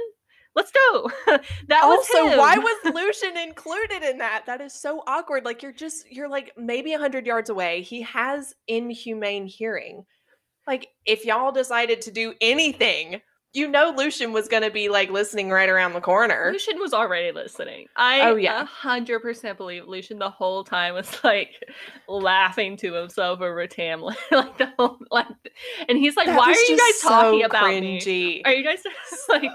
Let's go. That was also him. Why was Lucien included in that? That is so awkward. Like, you're just, you're like maybe one hundred yards away. He has inhumane hearing. Like, if y'all decided to do anything, you know Lucien was going to be, like, listening right around the corner. Lucien was already listening. I oh, yeah. one hundred percent believe Lucien the whole time was, like, laughing to himself over Tamlin. like, the whole, like, and he's like, that why are you guys so talking about cringy. me? Are you guys, like, so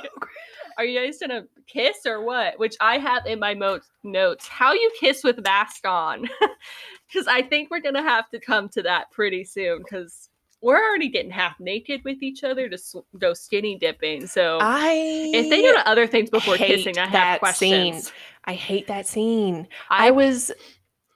are you guys going to kiss or what? Which I have in my mo- notes. How you kiss with mask on. Because I think we're going to have to come to that pretty soon, because... we're already getting half naked with each other to sw- go skinny dipping. So I if they go to other things before kissing, I have questions. Scene. I hate that scene. I, I was,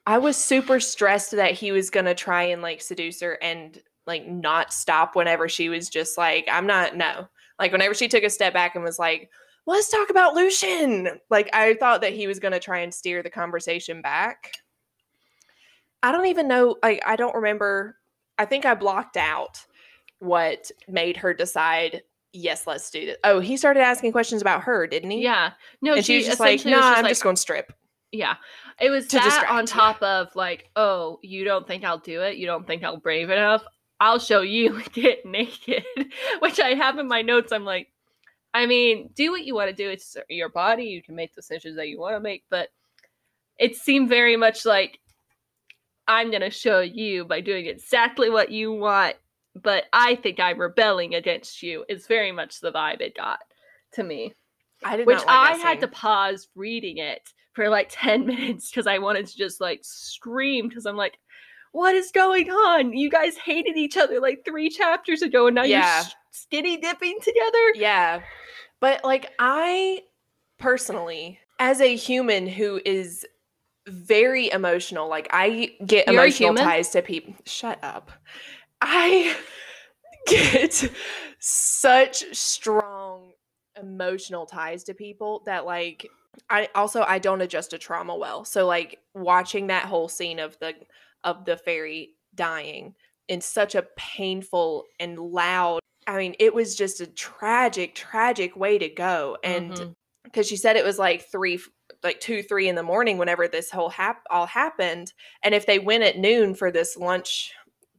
I was super stressed that he was gonna try and like seduce her and like not stop whenever she was just like, I'm not no. Like whenever she took a step back and was like, let's talk about Lucien. Like I thought that he was gonna try and steer the conversation back. I don't even know. Like I don't remember. I think I blocked out what made her decide, yes, let's do this. Oh, he started asking questions about her, didn't he? Yeah. No, and she, she was just like, no, nah, I'm like, just going to strip. Yeah, it was that on top of like, oh, you don't think I'll do it? You don't think I'll brave enough? I'll show you get naked, which I have in my notes. I'm like, I mean, do what you want to do. It's your body. You can make decisions that you want to make. But it seemed very much like I'm going to show you by doing exactly what you want. But I think I'm rebelling against you is very much the vibe it got to me. I did Which not like I had scene. to pause reading it for like ten minutes because I wanted to just like scream because I'm like, what is going on? You guys hated each other like three chapters ago and now yeah. you're skinny dipping together? Yeah. But like I personally, as a human who is very emotional, like I get you're emotional ties to people. Shut up. I get such strong emotional ties to people that like I also I don't adjust to trauma well. So like watching that whole scene of the of the fairy dying in such a painful and loud, I mean, it was just a tragic, tragic way to go. And because mm-hmm. she said it was like three, like two, three in the morning whenever this whole hap all happened. And if they went at noon for this lunch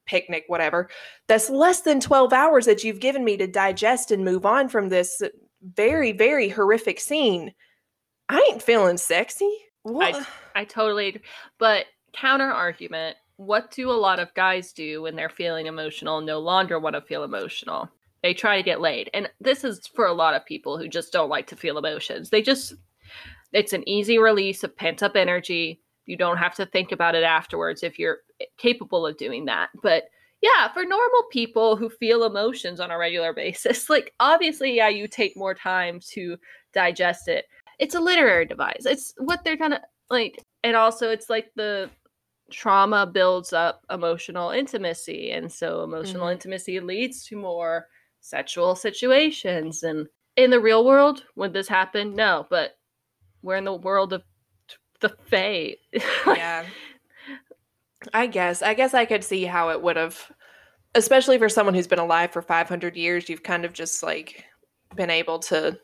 picnic, whatever, that's less than twelve hours that you've given me to digest and move on from this very, very horrific scene. I ain't feeling sexy. What? I, I totally agree. But counter argument, what do a lot of guys do when they're feeling emotional and no longer want to feel emotional? They try to get laid. And this is for a lot of people who just don't like to feel emotions. They just, it's an easy release of pent-up energy. You don't have to think about it afterwards if you're capable of doing that. But yeah, for normal people who feel emotions on a regular basis, like obviously, yeah, you take more time to digest it. It's a literary device. It's what they're gonna like. And also it's like the trauma builds up emotional intimacy, and so emotional mm-hmm. intimacy leads to more sexual situations. And in the real world, would this happen? No, but we're in the world of the fae. Yeah, I guess. I guess I could see how it would have, especially for someone who's been alive for five hundred years. You've kind of just like been able to,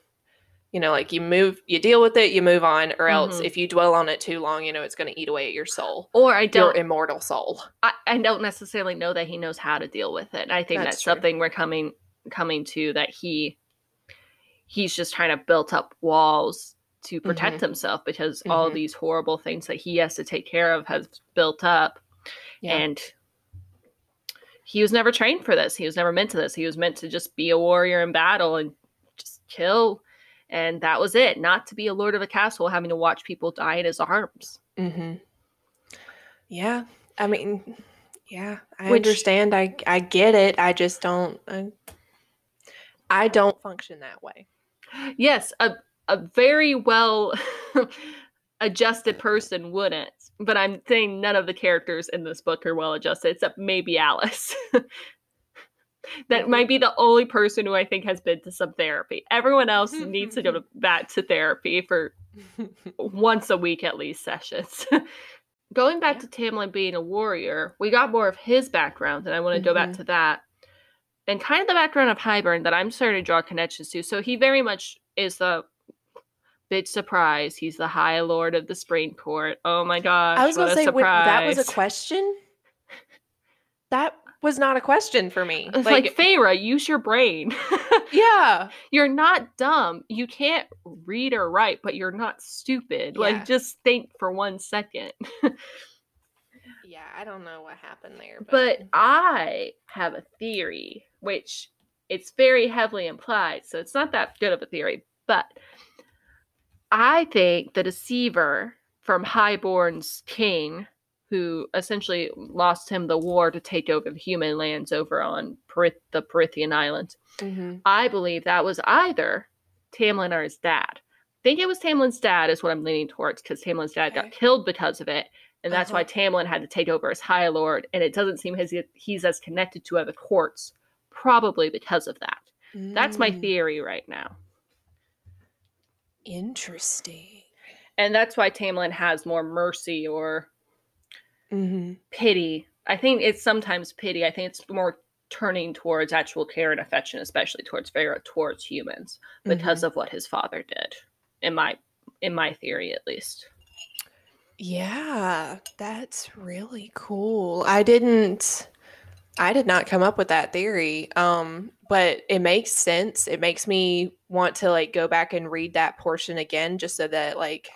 you know, like you move, you deal with it, you move on, or else mm-hmm. if you dwell on it too long, you know, it's going to eat away at your soul. Or I don't. Your immortal soul. I, I don't necessarily know that he knows how to deal with it. I think that's, that's something we're coming coming to, that he he's just kind of built up walls to protect mm-hmm. himself because mm-hmm. all these horrible things that he has to take care of has built up. Yeah. And he was never trained for this. He was never meant to this. He was meant to just be a warrior in battle and just kill. And that was it. Not to be a lord of a castle having to watch people die in his arms. Mm-hmm. Yeah. I mean, yeah. I Which, understand. I, I get it. I just don't. I, I don't function that way. Yes. A, a very well adjusted person wouldn't. But I'm saying none of the characters in this book are well adjusted, except maybe Alice. That might be the only person who I think has been to some therapy. Everyone else needs to go to, back to therapy for once a week at least sessions. Going back yeah. to Tamlin being a warrior, we got more of his background, and I want to mm-hmm. go back to that. And kind of the background of Hybern that I'm starting to draw connections to. So he very much is the big surprise. He's the High Lord of the Spring Court. Oh my gosh, I was going to say, wait, that was a question? That was not a question for me. It's like, like Feyre, use your brain. Yeah. You're not dumb. You can't read or write, but you're not stupid. Yeah. Like, just think for one second. Yeah, I don't know what happened there. But... but I have a theory, which it's very heavily implied, so it's not that good of a theory. But I think the deceiver from Highborn's king, who essentially lost him the war to take over the human lands over on Perith- the Perithian Islands. Mm-hmm. I believe that was either Tamlin or his dad. I think it was Tamlin's dad is what I'm leaning towards, because Tamlin's dad okay. got killed because of it. And that's uh-huh. why Tamlin had to take over as High Lord. And it doesn't seem as he's as connected to other courts, probably because of that. Mm. That's my theory right now. Interesting. And that's why Tamlin has more mercy or... Mm-hmm. pity. I think it's sometimes pity. I think it's more turning towards actual care and affection, especially towards Feyre, towards humans, because mm-hmm. of what his father did. In my in my theory, at least. Yeah, that's really cool. I didn't, I did not come up with that theory, um, but it makes sense. It makes me want to like go back and read that portion again, just so that like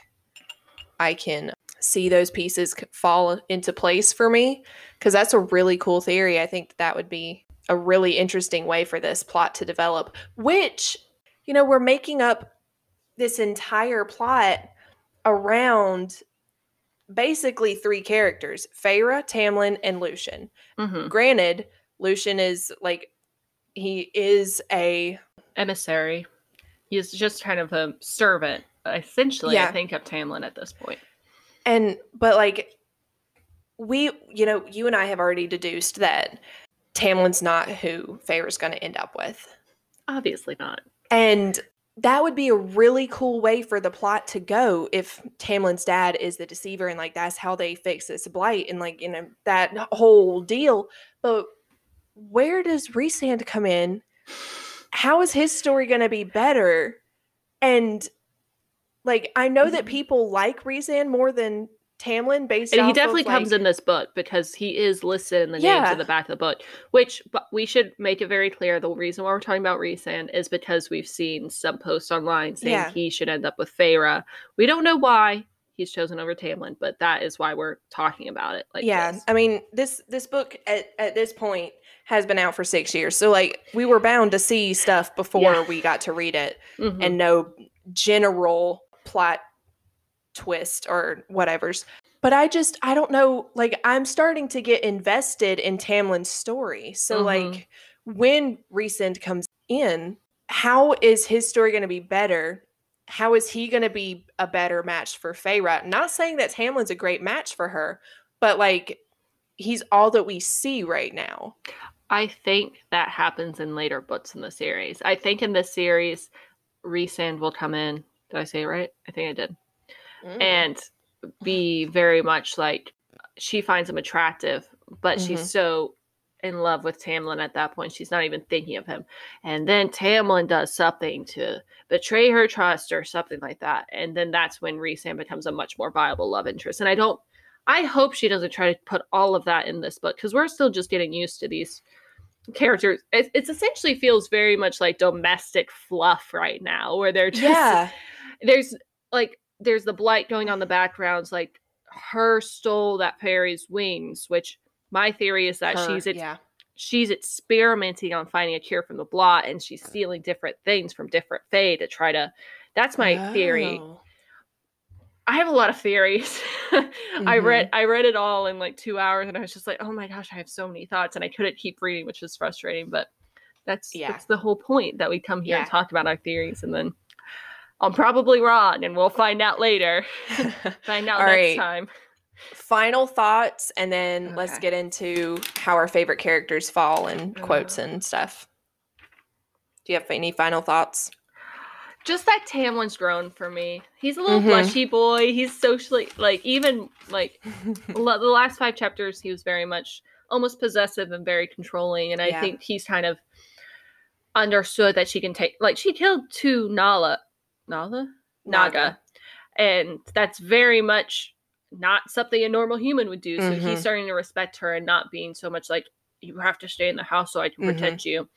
I can see those pieces fall into place for me, because that's a really cool theory. I think that would be a really interesting way for this plot to develop, which, you know, we're making up this entire plot around basically three characters, Feyre, Tamlin, and Lucien. Mm-hmm. Granted, Lucien is like, he is a... emissary. He's just kind of a servant, essentially, yeah. I think, of Tamlin at this point. And, but like, we, you know, you and I have already deduced that Tamlin's not who Feyre's going to end up with. Obviously not. And that would be a really cool way for the plot to go if Tamlin's dad is the deceiver and like that's how they fix this blight and like, you know, that whole deal. But where does Rhysand come in? How is his story going to be better? And like, I know that people like Rhysand more than Tamlin based and off he definitely of, like, comes in this book because he is listed in the yeah. names at the back of the book, which but we should make it very clear. The reason why we're talking about Rhysand is because we've seen some posts online saying yeah. he should end up with Feyre. We don't know why he's chosen over Tamlin, but that is why we're talking about it. Like, yeah, this. I mean, this this book at, at this point has been out for six years. So like we were bound to see stuff before yeah. we got to read it mm-hmm. and no general plot twist or whatever's, but I just I don't know, like I'm starting to get invested in Tamlin's story, so mm-hmm. like when Rhysand comes in, how is his story going to be better? How is he going to be a better match for Feyre? Not saying that Tamlin's a great match for her, but like he's all that we see right now. I think that happens in later books in the series. I think in this series Rhysand will come in, did I say it right? I think I did. Mm. And be very much like she finds him attractive, but mm-hmm. she's so in love with Tamlin at that point she's not even thinking of him, and then Tamlin does something to betray her trust or something like that, and then that's when Rhysand becomes a much more viable love interest. And I don't I hope she doesn't try to put all of that in this book, because we're still just getting used to these characters. It it's essentially feels very much like domestic fluff right now, where they're just yeah. there's like there's the blight going on in the backgrounds, like her stole that fairy's wings, which my theory is that her, she's ex- yeah. she's experimenting on finding a cure from the blot, and she's stealing different things from different fae to try to, that's my oh. theory. I have a lot of theories. mm-hmm. I read I read it all in like two hours and I was just like, oh my gosh, I have so many thoughts and I couldn't keep reading, which is frustrating, but that's, yeah. that's the whole point, that we come here yeah. and talk about our theories, and then I'm probably wrong, and we'll find out later. Find out next right. time. Final thoughts, and then okay. let's get into how our favorite characters fall and uh, quotes and stuff. Do you have any final thoughts? Just that Tamlin's grown for me. He's a little mm-hmm. blushy boy. He's socially, like, even, like, lo- the last five chapters, he was very much almost possessive and very controlling, and I yeah. think he's kind of understood that she can take, like, she killed two Nala. Naga? Naga. And that's very much not something a normal human would do. So mm-hmm. he's starting to respect her and not being so much like, you have to stay in the house so I can mm-hmm. protect you.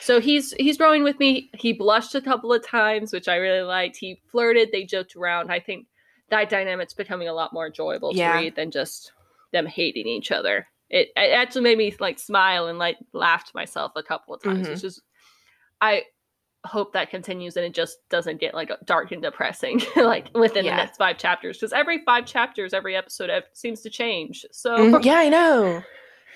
So he's he's growing with me. He blushed a couple of times, which I really liked. He flirted. They joked around. I think that dynamic's becoming a lot more enjoyable yeah. to read than just them hating each other. It, it actually made me like smile and like laugh to myself a couple of times. Mm-hmm. It's just, I... hope that continues and it just doesn't get like dark and depressing like within yeah. the next five chapters, because every five chapters every episode seems to change. So mm, yeah I know,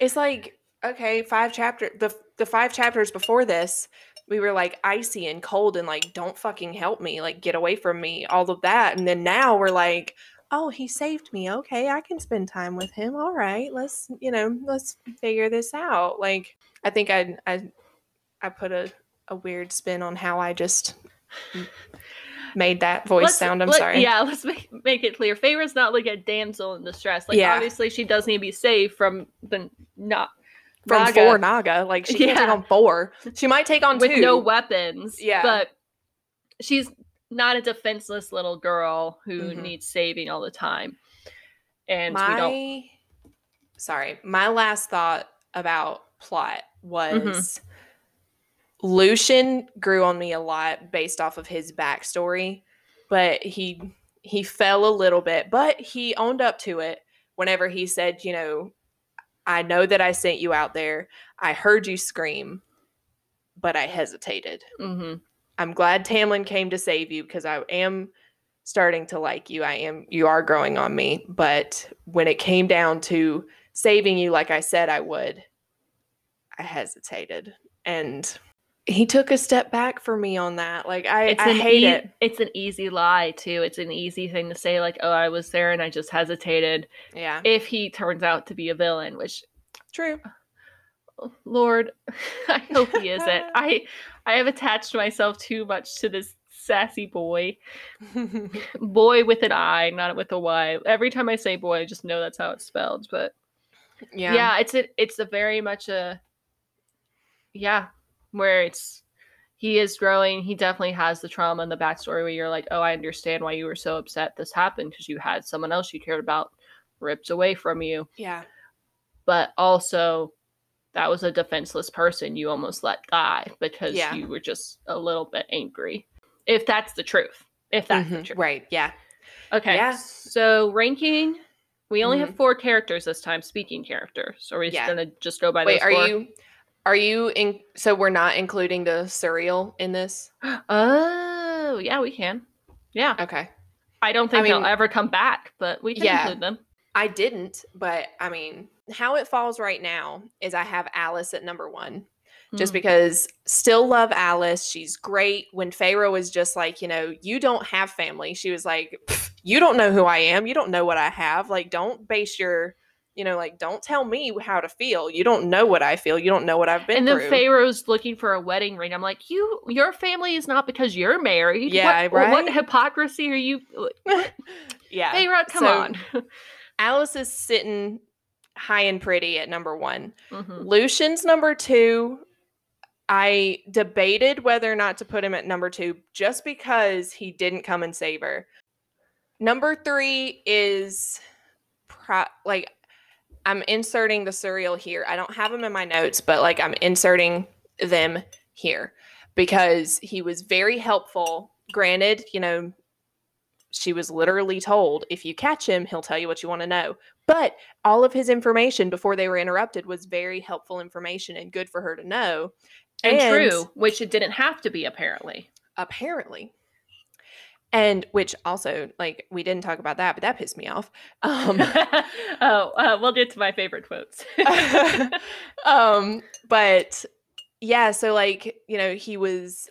it's like okay, five chapter the the five chapters before this we were like icy and cold and like don't fucking help me, like get away from me, all of that, and then now we're like, oh, he saved me, okay, I can spend time with him, all right, let's you know let's figure this out. Like I think I I I put a a weird spin on how I just made that voice let's, sound. I'm let, sorry. Yeah, let's make, make it clear. Feyre's not like a damsel in distress. Like yeah. obviously she does need to be saved from the not from Naga. four Naga. Like she yeah. can't take on four. She might take on with two. With no weapons. Yeah. But she's not a defenseless little girl who mm-hmm. needs saving all the time. and my, we don't. Sorry, my last thought about plot was mm-hmm. Lucien grew on me a lot based off of his backstory, but he he fell a little bit, but he owned up to it whenever he said, you know, I know that I sent you out there. I heard you scream, but I hesitated. Mm-hmm. I'm glad Tamlin came to save you because I am starting to like you. I am, you are growing on me. But when it came down to saving you, like I said I would, I hesitated. And he took a step back for me on that. Like, I, I hate e- it. It's an easy lie, too. It's an easy thing to say, like, oh, I was there and I just hesitated. Yeah. If he turns out to be a villain, which... True. Lord, I hope he isn't. I I have attached myself too much to this sassy boy. Boy with an I, not with a Y. Every time I say boy, I just know that's how it's spelled. But yeah, yeah it's a, it's a very much a... Yeah. Where it's, he is growing. He definitely has the trauma and the backstory where you're like, oh, I understand why you were so upset this happened because you had someone else you cared about ripped away from you. Yeah. But also, that was a defenseless person you almost let die because yeah. you were just a little bit angry. If that's the truth. If that's mm-hmm. the truth. Right. Yeah. Okay. Yeah. So ranking, we only mm-hmm. have four characters this time, speaking characters. Are we yeah. going to just go by Wait, those four? Wait, are you... Are you in? So we're not including the Suriel in this? Oh, yeah, we can. Yeah. Okay. I don't think I mean, they'll ever come back, but we can yeah, include them. I didn't, but I mean, how it falls right now is I have Alice at number one, mm-hmm. just because still love Alice. She's great. When Feyre was just like, you know, you don't have family. She was like, you don't know who I am. You don't know what I have. Like, don't base your... You know, like, don't tell me how to feel. You don't know what I feel. You don't know what I've been through. And then Pharaoh's looking for a wedding ring. I'm like, you, your family is not because you're married. Yeah, what, right? What hypocrisy are you? yeah. Pharaoh, come so, on. Alice is sitting high and pretty at number one. Mm-hmm. Lucian's number two. I debated whether or not to put him at number two just because he didn't come and save her. Number three is, pro- like, I'm inserting the Suriel here. I don't have them in my notes, but like I'm inserting them here because he was very helpful. Granted, you know, she was literally told, if you catch him, he'll tell you what you want to know. But all of his information before they were interrupted was very helpful information and good for her to know. And, and true, which it didn't have to be, apparently. Apparently. And which also, like, we didn't talk about that, but that pissed me off. Um, oh, uh, we'll get to my favorite quotes. um, but yeah, so like, you know, he was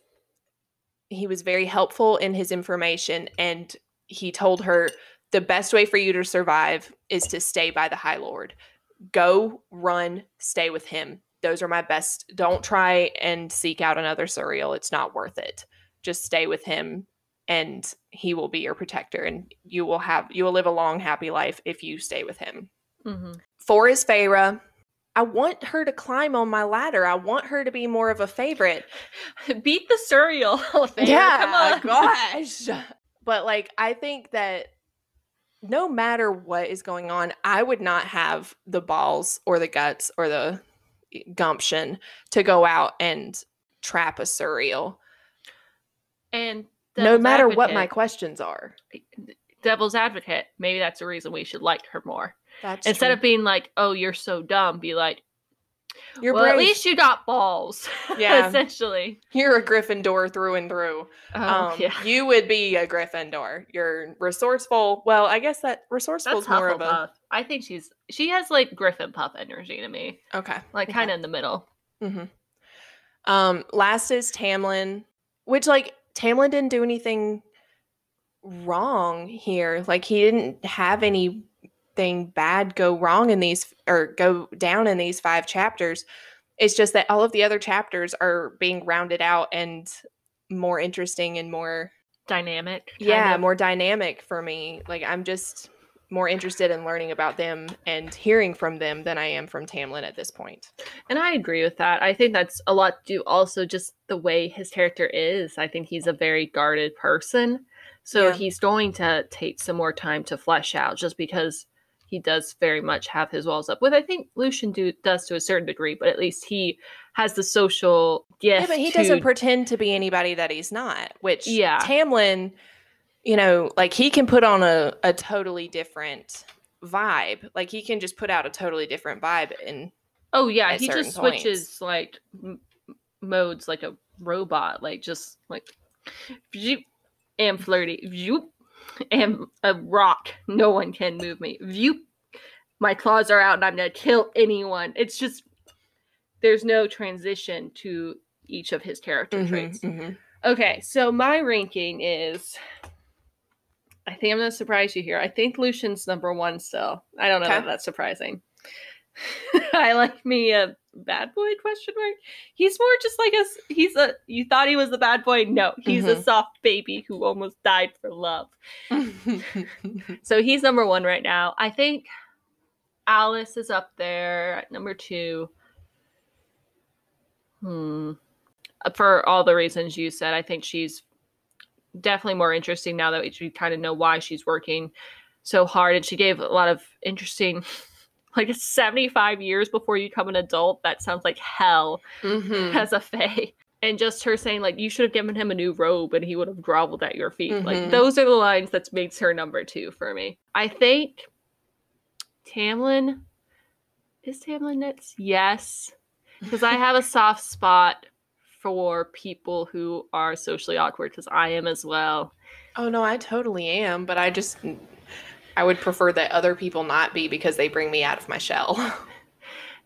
he was very helpful in his information, and he told her the best way for you to survive is to stay by the High Lord. Go, run, stay with him. Those are my best. Don't try and seek out another Suriel. It's not worth it. Just stay with him. And he will be your protector, and you will have you will live a long, happy life if you stay with him. Mm-hmm. Four is Feyre. I want her to climb on my ladder. I want her to be more of a favorite. Beat the Suriel, Feyre. Yeah, come on. Gosh. But like, I think that no matter what is going on, I would not have the balls or the guts or the gumption to go out and trap a Suriel. And Devil's no matter advocate, what my questions are. Devil's advocate. Maybe that's a reason we should like her more. That's Instead true. Of being like, oh, you're so dumb, be like, you're well, brave. At least you got balls. Yeah. Essentially. You're a Gryffindor through and through. Oh, um, yeah. You would be a Gryffindor. You're resourceful. Well, I guess that resourceful is more of a... I think she's... She has, like, Griffin Puff energy to me. Okay. Like, kind of yeah. in the middle. Mm-hmm. Um, last is Tamlin, which, like... Tamlin didn't do anything wrong here. Like, he didn't have anything bad go wrong in these or go down in these five chapters. It's just that all of the other chapters are being rounded out and more interesting and more dynamic. Yeah, of. More dynamic for me. Like, I'm just more interested in learning about them and hearing from them than I am from Tamlin at this point. And I agree with that. I think that's a lot due also just the way his character is. I think he's a very guarded person. So yeah. he's going to take some more time to flesh out just because he does very much have his walls up, with I think Lucien do, does to a certain degree, but at least he has the social gift. Yeah, but he to... doesn't pretend to be anybody that he's not, which yeah. Tamlin, you know, like he can put on a, a totally different vibe. Like he can just put out a totally different vibe. And oh yeah, he just points. switches like m- modes like a robot, like just like am flirty. View, am a rock. No one can move me. View, my claws are out and I'm gonna kill anyone. It's just there's no transition to each of his character mm-hmm, traits. Mm-hmm. Okay, so my ranking is. I think I'm gonna surprise you here. I think Lucian's number one still. I don't know okay. if that's surprising. I like me a bad boy question mark. He's more just like us. He's a you thought he was a bad boy. No, he's mm-hmm. a soft baby who almost died for love. So he's number one right now. I think Alice is up there at number two. Hmm. For all the reasons you said, I think she's definitely more interesting now that we kind of know why she's working so hard. And she gave a lot of interesting, like it's seventy-five years before you become an adult. That sounds like hell mm-hmm. as a fae. And just her saying like, you should have given him a new robe and he would have groveled at your feet. Mm-hmm. Like those are the lines that makes her number two for me. I think Tamlin, is Tamlin next? Yes. Because I have a soft spot for people who are socially awkward, because I am as well. Oh no, I totally am, but I just I would prefer that other people not be, because they bring me out of my shell.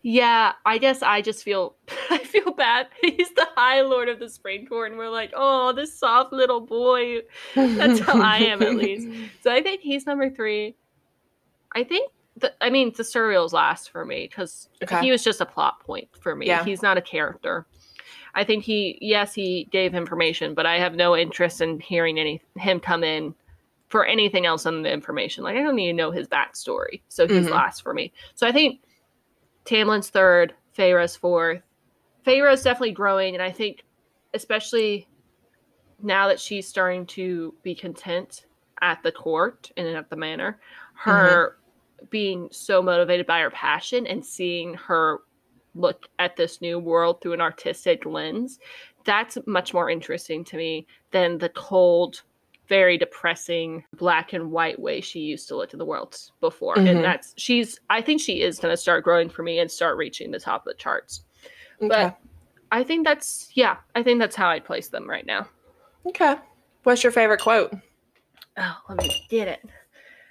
Yeah, I guess I just feel I feel bad. He's the High Lord of the Spring Court, and we're like, oh, this soft little boy. That's how I am, at least. So I think he's number three. I think the, I mean the Suriel's last for me, because okay. he was just a plot point for me. Yeah. He's not a character. I think he, yes, he gave information, but I have no interest in hearing any him come in for anything else on the information. Like, I don't need to know his backstory. So he's mm-hmm. last for me. So I think Tamlin's third, Feyre's fourth. Feyre's definitely growing, and I think especially now that she's starting to be content at the court and at the manor, her mm-hmm. being so motivated by her passion and seeing her look at this new world through an artistic lens, that's much more interesting to me than the cold, very depressing black and white way she used to look at the world before. Mm-hmm. And that's she's I think she is going to start growing for me and start reaching the top of the charts. Okay. But I think that's yeah, I think that's how I'd place them right now. Okay. What's your favorite quote? Oh, let me get it.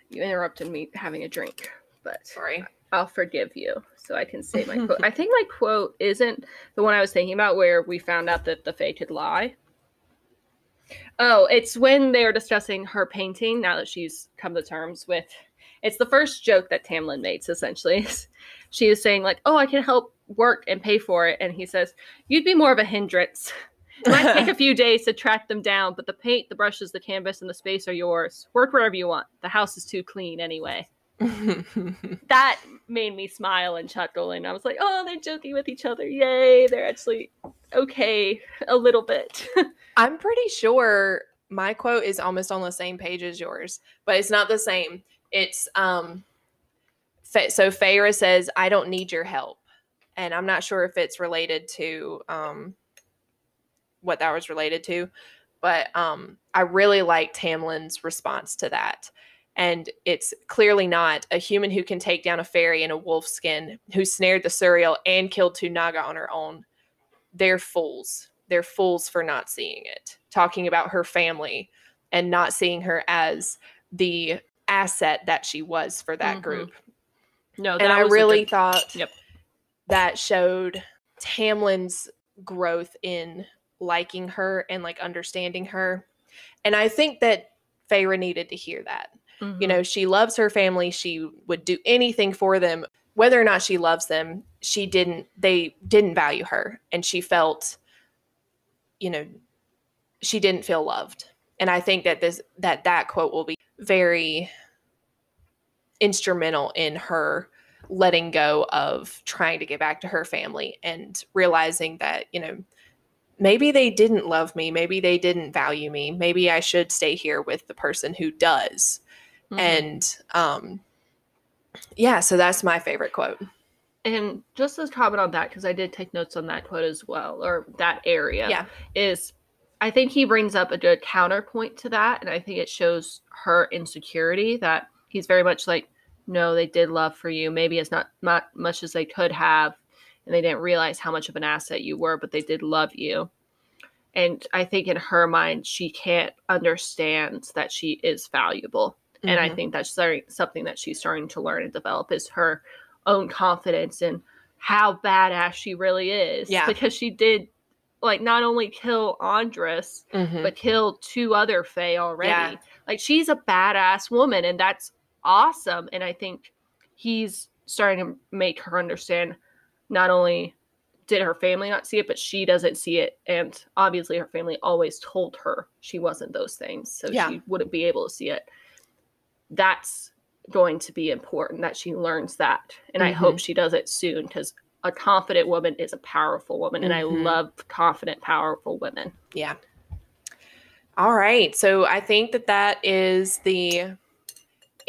You interrupted me having a drink, but sorry. I'll forgive you, so I can say my quote. I think my quote isn't the one I was thinking about, where we found out that the Fae could lie. Oh, it's when they're discussing her painting, now that she's come to terms with... It's the first joke that Tamlin makes, essentially. She is saying, like, oh, I can help work and pay for it. And he says, you'd be more of a hindrance. It might take a few days to track them down, but the paint, the brushes, the canvas, and the space are yours. Work wherever you want. The house is too clean anyway. That made me smile and chuckle, and I was like, oh, they're joking with each other, yay, they're actually okay a little bit. I'm pretty sure my quote is almost on the same page as yours, but it's not the same. It's um fe- so Feyre says, I don't need your help, and I'm not sure if it's related to um what that was related to, but um I really like Tamlin's response to that. And it's clearly not a human who can take down a fairy in a wolf skin, who snared the Suriel and killed two Naga on her own. They're fools. They're fools for not seeing it. Talking about her family and not seeing her as the asset that she was for that mm-hmm. group. No, that and I was really a good... thought yep. that showed Tamlin's growth in liking her and like understanding her. And I think that Feyre needed to hear that. Mm-hmm. You know, she loves her family. She would do anything for them. Whether or not she loves them, she didn't, they didn't value her. And she felt, you know, she didn't feel loved. And I think that this, that that quote will be very instrumental in her letting go of trying to get back to her family and realizing that, you know, maybe they didn't love me. Maybe they didn't value me. Maybe I should stay here with the person who does. Mm-hmm. And um, Yeah, so that's my favorite quote. And just as a comment on that, because I did take notes on that quote as well, or that area, yeah. is I think he brings up a good counterpoint to that, and I think it shows her insecurity that he's very much like, no, they did love for you. Maybe it's not, not much as they could have, and they didn't realize how much of an asset you were, but they did love you. And I think in her mind, she can't understand that she is valuable. Mm-hmm. And I think that's something that she's starting to learn and develop is her own confidence and how badass she really is. Yeah. Because she did, like, not only kill Andras, mm-hmm. but kill two other Fae already. Yeah. Like, she's a badass woman, and that's awesome. And I think he's starting to make her understand not only did her family not see it, but she doesn't see it. And obviously her family always told her she wasn't those things. So yeah. she wouldn't be able to see it. That's going to be important that she learns that. And mm-hmm. I hope she does it soon, because a confident woman is a powerful woman. Mm-hmm. And I love confident, powerful women. Yeah. All right. So I think that that is the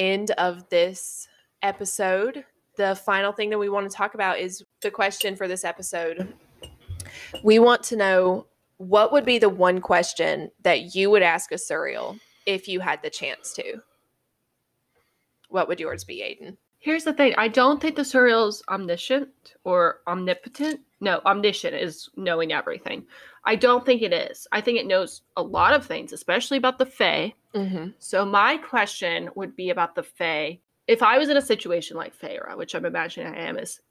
end of this episode. The final thing that we want to talk about is the question for this episode. We want to know, what would be the one question that you would ask a Suriel if you had the chance to? What would yours be, Aiden? Here's the thing. I don't think the Suriel is omniscient or omnipotent. No, omniscient is knowing everything. I don't think it is. I think it knows a lot of things, especially about the Fae. Mm-hmm. So my question would be about the Fae. If I was in a situation like Feyre, which I'm imagining I am, is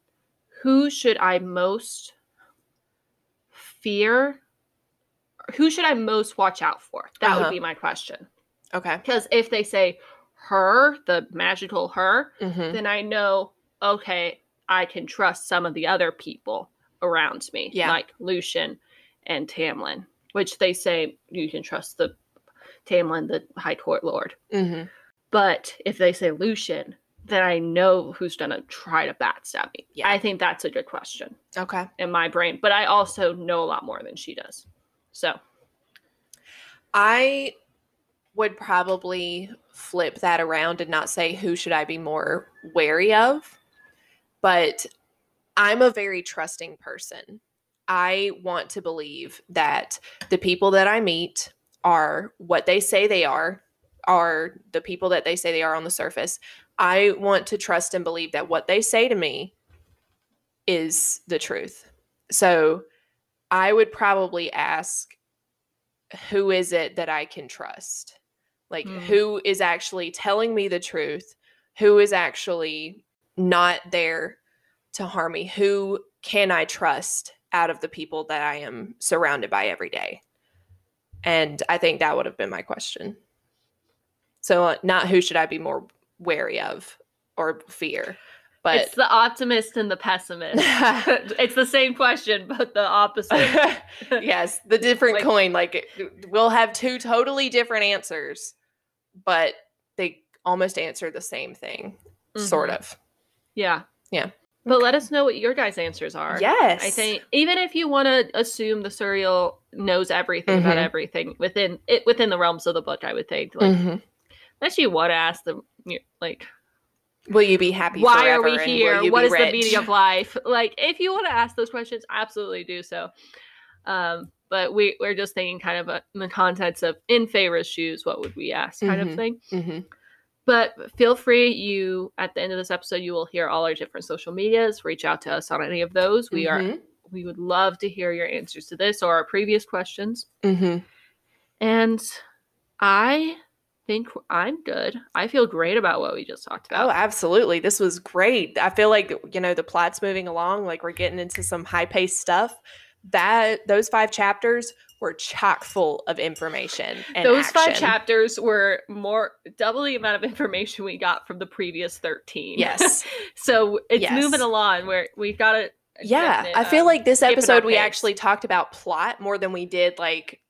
who should I most fear? Who should I most watch out for? That uh-huh. would be my question. Okay. Because if they say her, the magical her, mm-hmm. then I know, okay, I can trust some of the other people around me, yeah. like Lucien and Tamlin, which they say you can trust the Tamlin, the High Court Lord. Mm-hmm. But if they say Lucien, then I know who's going to try to backstab me. Yeah. I think that's a good question. Okay. In my brain. But I also know a lot more than she does. So. I would probably flip that around and not say who should I be more wary of. But I'm a very trusting person. I want to believe that the people that I meet are what they say they are. are the people that they say they are on the surface. I want to trust and believe that what they say to me is the truth. So I would probably ask, who is it that I can trust? Like, mm. who is actually telling me the truth? Who is actually not there to harm me? Who can I trust out of the people that I am surrounded by every day? And I think that would have been my question. So not who should I be more wary of or fear, but it's the optimist and the pessimist. It's the same question, but the opposite. Yes, the different like, coin. Like, we'll have two totally different answers, but they almost answer the same thing, mm-hmm. sort of. Yeah, yeah. But okay. Let us know what your guys' answers are. Yes, I think even if you want to assume the Suriel knows everything mm-hmm. about everything within it within the realms of the book, I would think. Like, mm-hmm. unless you want to ask them, like, will you be happy? Why are we here? What is the meaning of life? Like, if you want to ask those questions, absolutely do so. Um, but we, we're just thinking kind of a, in the context of in Feyre's shoes, what would we ask kind mm-hmm. of thing. Mm-hmm. But feel free. You, at the end of this episode, you will hear all our different social medias. Reach out to us on any of those. We mm-hmm. are, we would love to hear your answers to this or our previous questions. Mm-hmm. And I... I think I'm good. I feel great about what we just talked about. Oh, absolutely. This was great. I feel like, you know, the plot's moving along. Like, we're getting into some high-paced stuff. That those five chapters were chock full of information and Those action. five chapters were more double the amount of information we got from the previous thirteen. Yes. So it's yes. moving along where we've got to... Yeah. Definite, I feel um, like this episode we pace. actually talked about plot more than we did, like...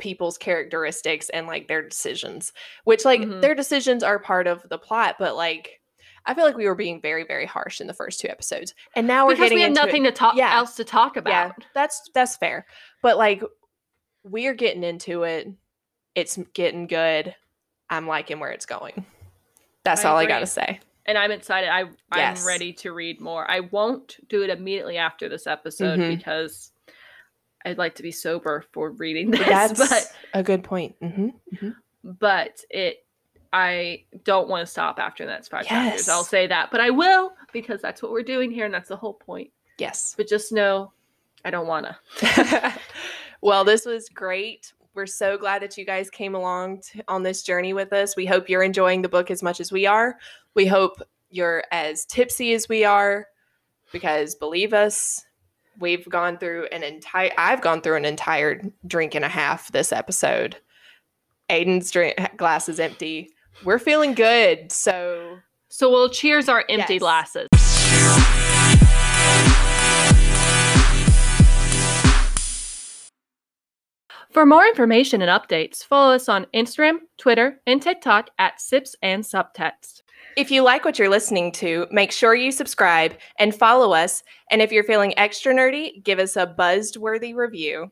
people's characteristics and like their decisions, which like mm-hmm. their decisions are part of the plot, but like I feel like we were being very very harsh in the first two episodes, and now we're because getting we have into nothing it. to talk yeah. else to talk about. Yeah, that's that's fair, but like we're getting into it. It's getting good. I'm liking where it's going. That's I all agree. I gotta say. and I'm excited. I yes. I'm ready to read more. I won't do it immediately after this episode mm-hmm. because I'd like to be sober for reading this. That's but, a good point. Mm-hmm. Mm-hmm. But it, I don't want to stop after that's five yes. chapters. I'll say that, but I will, because that's what we're doing here, and that's the whole point. Yes. But just know, I don't want to. Well, this was great. We're so glad that you guys came along to, on this journey with us. We hope you're enjoying the book as much as we are. We hope you're as tipsy as we are, because believe us, we've gone through an entire, I've gone through an entire drink and a half this episode. Aiden's drink glass is empty. We're feeling good. So, so we'll cheers our empty yes. glasses. For more information and updates, follow us on Instagram, Twitter, and TikTok at Sips and Subtext. If you like what you're listening to, make sure you subscribe and follow us. And if you're feeling extra nerdy, give us a buzzed-worthy review.